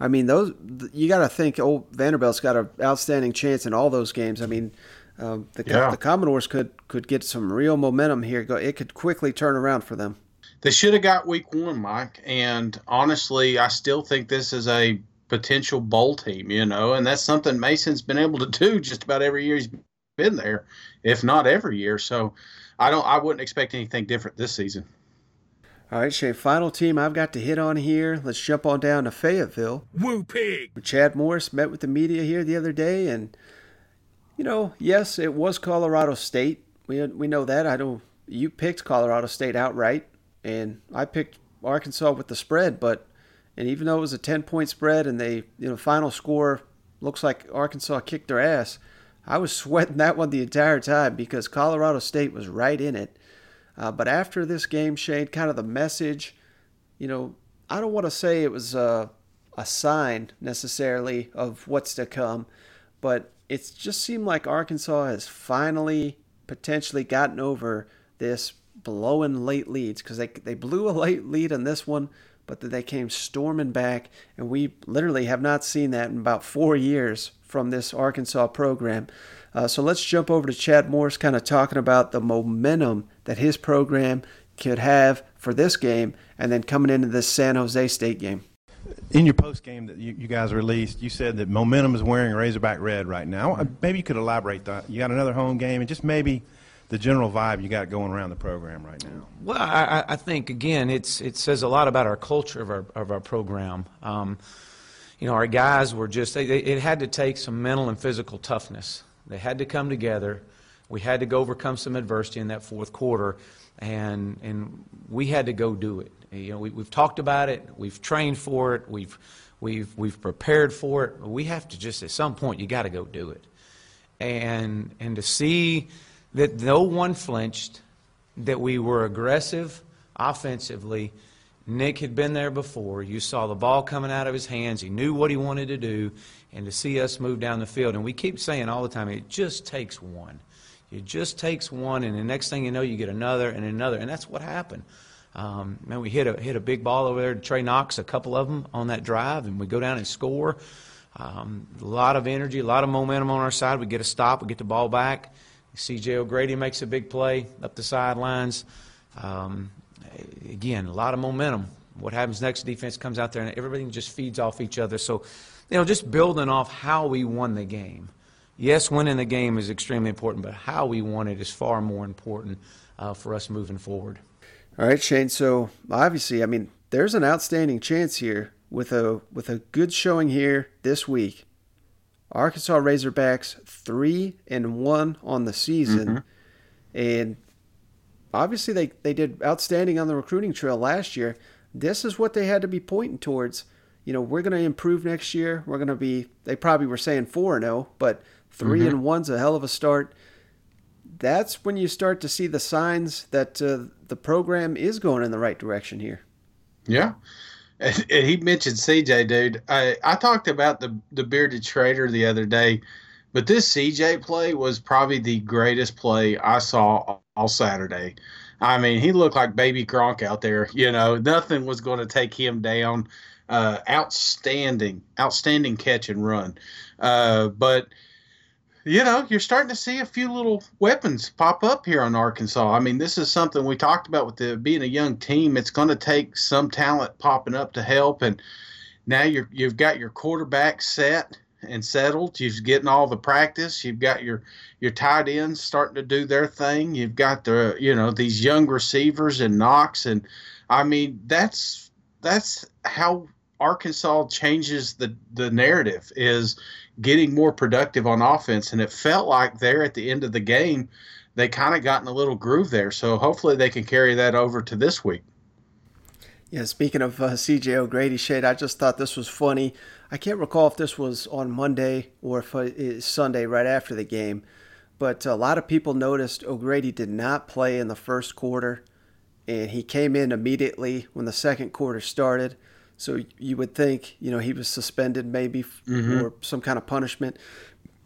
I mean, those you got to think. Oh, Vanderbilt's got an outstanding chance in all those games. I mean, uh, the yeah. the Commodores could, could get some real momentum here. It could quickly turn around for them. They should have got week one, Mike. And honestly, I still think this is a potential bowl team, you know, and that's something Mason's been able to do just about every year he's been there, if not every year. So I don't. I wouldn't expect anything different this season. All right, Shane, final team I've got to hit on here. Let's jump on down to Fayetteville. Woo pig! Chad Morris met with the media here the other day, and, you know, yes, it was Colorado State. We we know that. I don't. You picked Colorado State outright, and I picked Arkansas with the spread. But and even though it was a ten-point spread, and they, you know, final score looks like Arkansas kicked their ass, I was sweating that one the entire time because Colorado State was right in it. Uh, but after this game, Shane, kind of the message, you know, I don't want to say it was a, a sign necessarily of what's to come, but it's just seemed like Arkansas has finally potentially gotten over this blowing late leads because they, they blew a late lead on this one, but then they came storming back, and we literally have not seen that in about four years from this Arkansas program. Uh, so let's jump over to Chad Morris kind of talking about the momentum that his program could have for this game and then coming into this San Jose State game. In your post game that you, you guys released, you said that momentum is wearing Razorback red right now. Maybe you could elaborate that. You got another home game and just maybe the general vibe you got going around the program right now. Well, I, I think, again, it's it says a lot about our culture of our, of our program. Um, you know, our guys were just – it had to take some mental and physical toughness. They had to come together. We had to go overcome some adversity in that fourth quarter, and and we had to go do it. You know, we, we've talked about it. We've trained for it. We've we've we've prepared for it. We have to just at some point you got to go do it, and and to see that no one flinched, that we were aggressive offensively. Nick had been there before. You saw the ball coming out of his hands. He knew what he wanted to do, and to see us move down the field. And we keep saying all the time, it just takes one. It just takes one, and the next thing you know, you get another and another. And that's what happened. Um, man, we hit a hit a big ball over there to Trey Knox, a couple of them on that drive, and we go down and score. Um, a lot of energy, a lot of momentum on our side. We get a stop. We get the ball back. C J. O'Grady makes a big play up the sidelines. Um, again, a lot of momentum. What happens next, defense comes out there, and everything just feeds off each other. So, you know, just building off how we won the game. Yes, winning the game is extremely important, but how we won it is far more important uh, for us moving forward. All right, Shane. So, obviously, I mean, there's an outstanding chance here with a with a good showing here this week Arkansas Razorbacks three and one on the season, mm-hmm. and obviously they, they did outstanding on the recruiting trail last year. This is what they had to be pointing towards. You know, we're going to improve next year. We're going to be. They probably were saying four and zero, but three and one's a hell of a start. That's when you start to see the signs that uh, the program is going in the right direction here. Yeah. And he mentioned C J, dude. I, I talked about the, the bearded trader the other day, but this C J play was probably the greatest play I saw all Saturday. I mean, he looked like baby Gronk out there. You know, nothing was going to take him down. Uh, outstanding, outstanding catch and run. Uh, but, you know, you're starting to see a few little weapons pop up here on Arkansas. I mean, this is something we talked about with the, being a young team. It's going to take some talent popping up to help. And now you're, you've got your quarterback set and settled. You're getting all the practice. You've got your, your tight ends starting to do their thing. You've got the, you know, these young receivers and Knox. And, I mean, that's that's how Arkansas changes the, the narrative is – getting more productive on offense, and it felt like there at the end of the game, they kind of got in a little groove there. So hopefully they can carry that over to this week. Yeah, speaking of uh, C J. O'Grady, Shade, I just thought this was funny. I can't recall if this was on Monday or if it's Sunday right after the game, but a lot of people noticed O'Grady did not play in the first quarter, and he came in immediately when the second quarter started. So you would think, you know, he was suspended maybe mm-hmm. for some kind of punishment.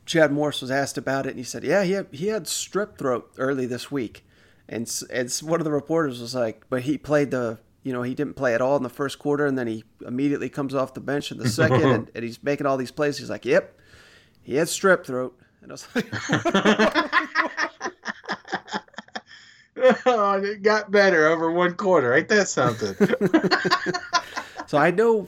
Chad Morris was asked about it, and he said, yeah, he had, he had strep throat early this week. And, and one of the reporters was like, but he played the, you know, he didn't play at all in the first quarter, and then he immediately comes off the bench in the second, and, and he's making all these plays. He's like, yep, he had strep throat. And I was like, oh, it got better over one quarter. Ain't that something? So I know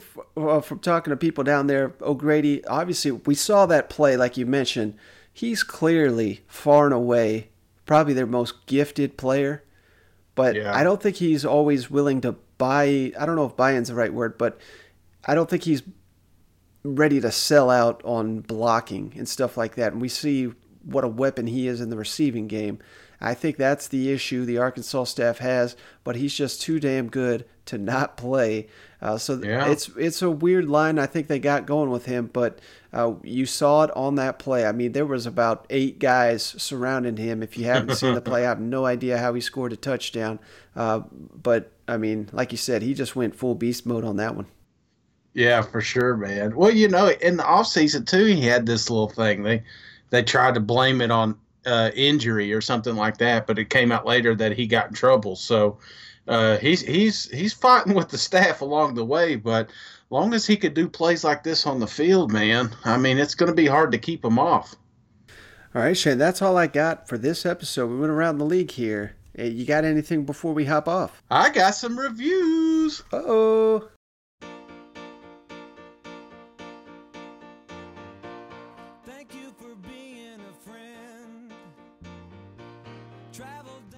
from talking to people down there, O'Grady, obviously we saw that play like you mentioned. He's clearly far and away probably their most gifted player. But yeah. I don't think he's always willing to buy. I don't know if buy-in's the right word, but I don't think he's ready to sell out on blocking and stuff like that. And we see what a weapon he is in the receiving game. I think that's the issue the Arkansas staff has, but he's just too damn good to not play. Uh, so yeah. it's it's a weird line I think they got going with him, but uh, you saw it on that play. I mean, there was about eight guys surrounding him. If you haven't seen the play, I have no idea how he scored a touchdown. Uh, but, I mean, like you said, he just went full beast mode on that one. Yeah, for sure, man. Well, you know, in the offseason, too, he had this little thing. They, they tried to blame it on Uh, injury or something like that, but it came out later that he got in trouble. So uh, he's he's he's fighting with the staff along the way, but long as he could do plays like this on the field, man, I mean, it's going to be hard to keep him off. All right, Shane, that's all I got for this episode. We went around the league here. You got anything before we hop off? I got some reviews. Uh-oh.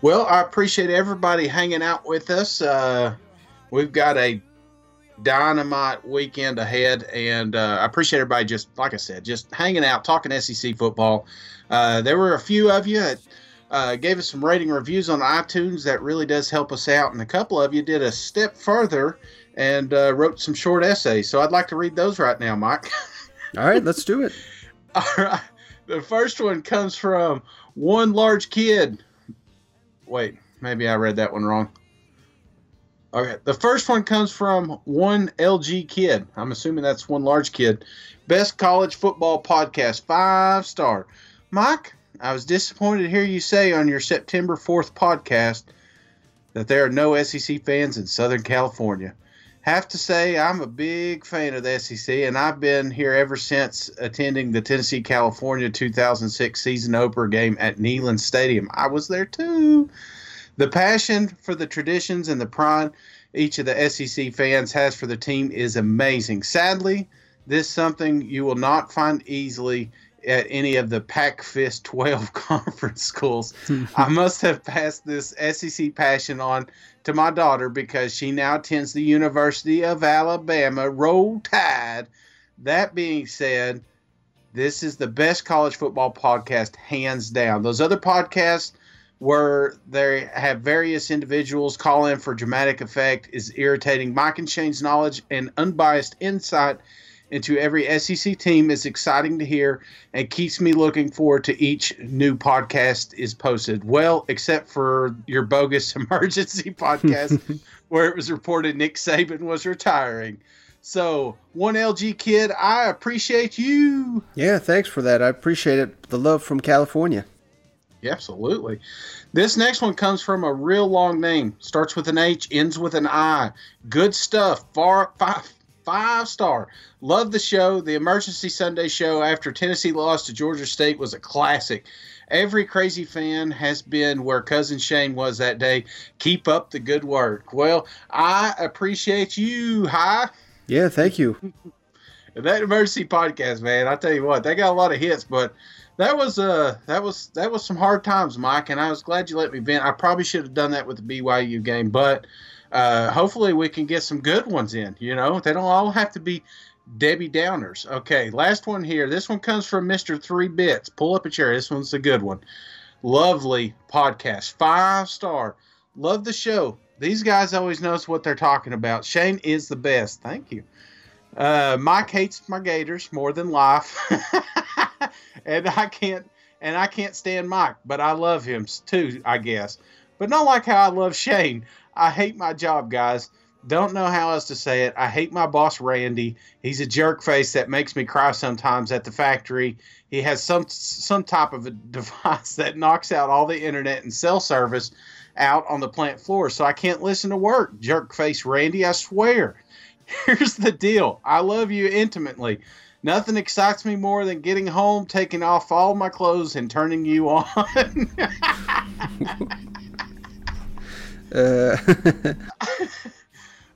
Well, I appreciate everybody hanging out with us. Uh, we've got a dynamite weekend ahead, and uh, I appreciate everybody just, like I said, just hanging out, talking S E C football. Uh, there were a few of you that uh, gave us some rating reviews on iTunes. That really does help us out, and a couple of you did a step further and uh, wrote some short essays. So I'd like to read those right now, Mike. All right, let's do it. All right. The first one comes from One Large Kid. Wait, maybe I read that one wrong. Okay, the first one comes from One L G Kid. I'm assuming that's One Large Kid. Best college football podcast, five star. Mike, I was disappointed to hear you say on your September fourth podcast that there are no S E C fans in Southern California. Have to say I'm a big fan of the S E C, and I've been here ever since attending the Tennessee-California two thousand six season opener game at Neyland Stadium. I was there too. The passion for the traditions and the pride each of the S E C fans has for the team is amazing. Sadly, this is something you will not find easily at any of the Pac twelve conference schools. I must have passed this S E C passion on to my daughter because she now attends the University of Alabama. Roll Tide. That being said, This is the best college football podcast, hands down. Those other podcasts where they have various individuals call in for dramatic effect is irritating. Mike and Shane's knowledge and unbiased insight into every S E C team is exciting to hear and keeps me looking forward to each new podcast is posted. Well, except for your bogus emergency podcast where it was reported Nick Saban was retiring. So, one L G Kid, I appreciate you. Yeah, thanks for that. I appreciate it. The love from California. Yeah, absolutely. This next one comes from a real long name. Starts with an H, ends with an I. Good stuff. Far, five, five star. Love the show. The Emergency Sunday show after Tennessee lost to Georgia State was a classic. Every crazy fan has been where Cousin Shane was that day. Keep up the good work. Well, I appreciate you. Hi. Yeah, thank you. That Emergency podcast, man, I tell you what, they got a lot of hits, but that was uh that was that was some hard times, Mike, and I was glad you let me vent. I probably should have done that with the B Y U game, but uh, hopefully we can get some good ones in. You know, they don't all have to be Debbie Downers. Okay, last one here. This one comes from Mister Three Bits. Pull up a chair. This one's a good one. Lovely podcast, five star. Love the show. These guys always know what they're talking about. Shane is the best. Thank you. Uh, Mike hates my Gators more than life, and I can't and I can't stand Mike, but I love him too, I guess. But not like how I love Shane. I hate my job, guys. Don't know how else to say it. I hate my boss, Randy. He's a jerk face that makes me cry sometimes at the factory. He has some some type of a device that knocks out all the internet and cell service out on the plant floor, so I can't listen to work. Jerk face Randy, I swear. Here's the deal. I love you intimately. Nothing excites me more than getting home, taking off all my clothes, and turning you on. uh.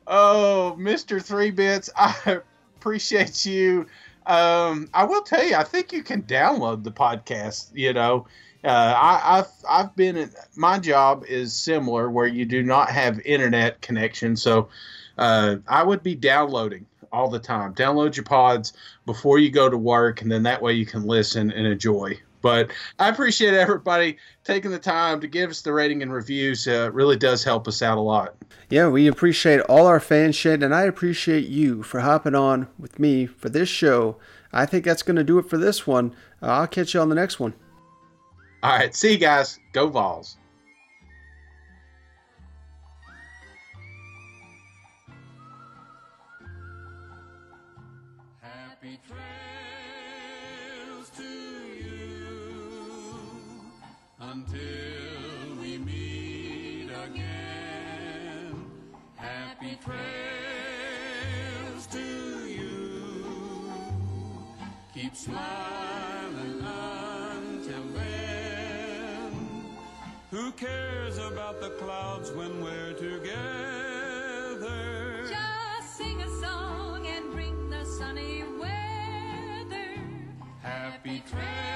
Oh, Mister Three Bits, I appreciate you. Um, I will tell you, I think you can download the podcast, you know. Uh, I, I've I've been at, my job is similar where you do not have internet connection, so uh, I would be downloading all the time. Download your pods before you go to work, and then that way you can listen and enjoy. But I appreciate everybody taking the time to give us the rating and reviews. Uh, it really does help us out a lot. Yeah, we appreciate all our fans, Shed, and I appreciate you for hopping on with me for this show. I think that's going to do it for this one. Uh, I'll catch you on the next one. All right, see you guys. Go Vols. Happy trails to you until we meet again. Happy trails to you. Keep smiling until then. Who cares about the clouds when we're together? Just sing a song and bring the sunny weather. Happy trails.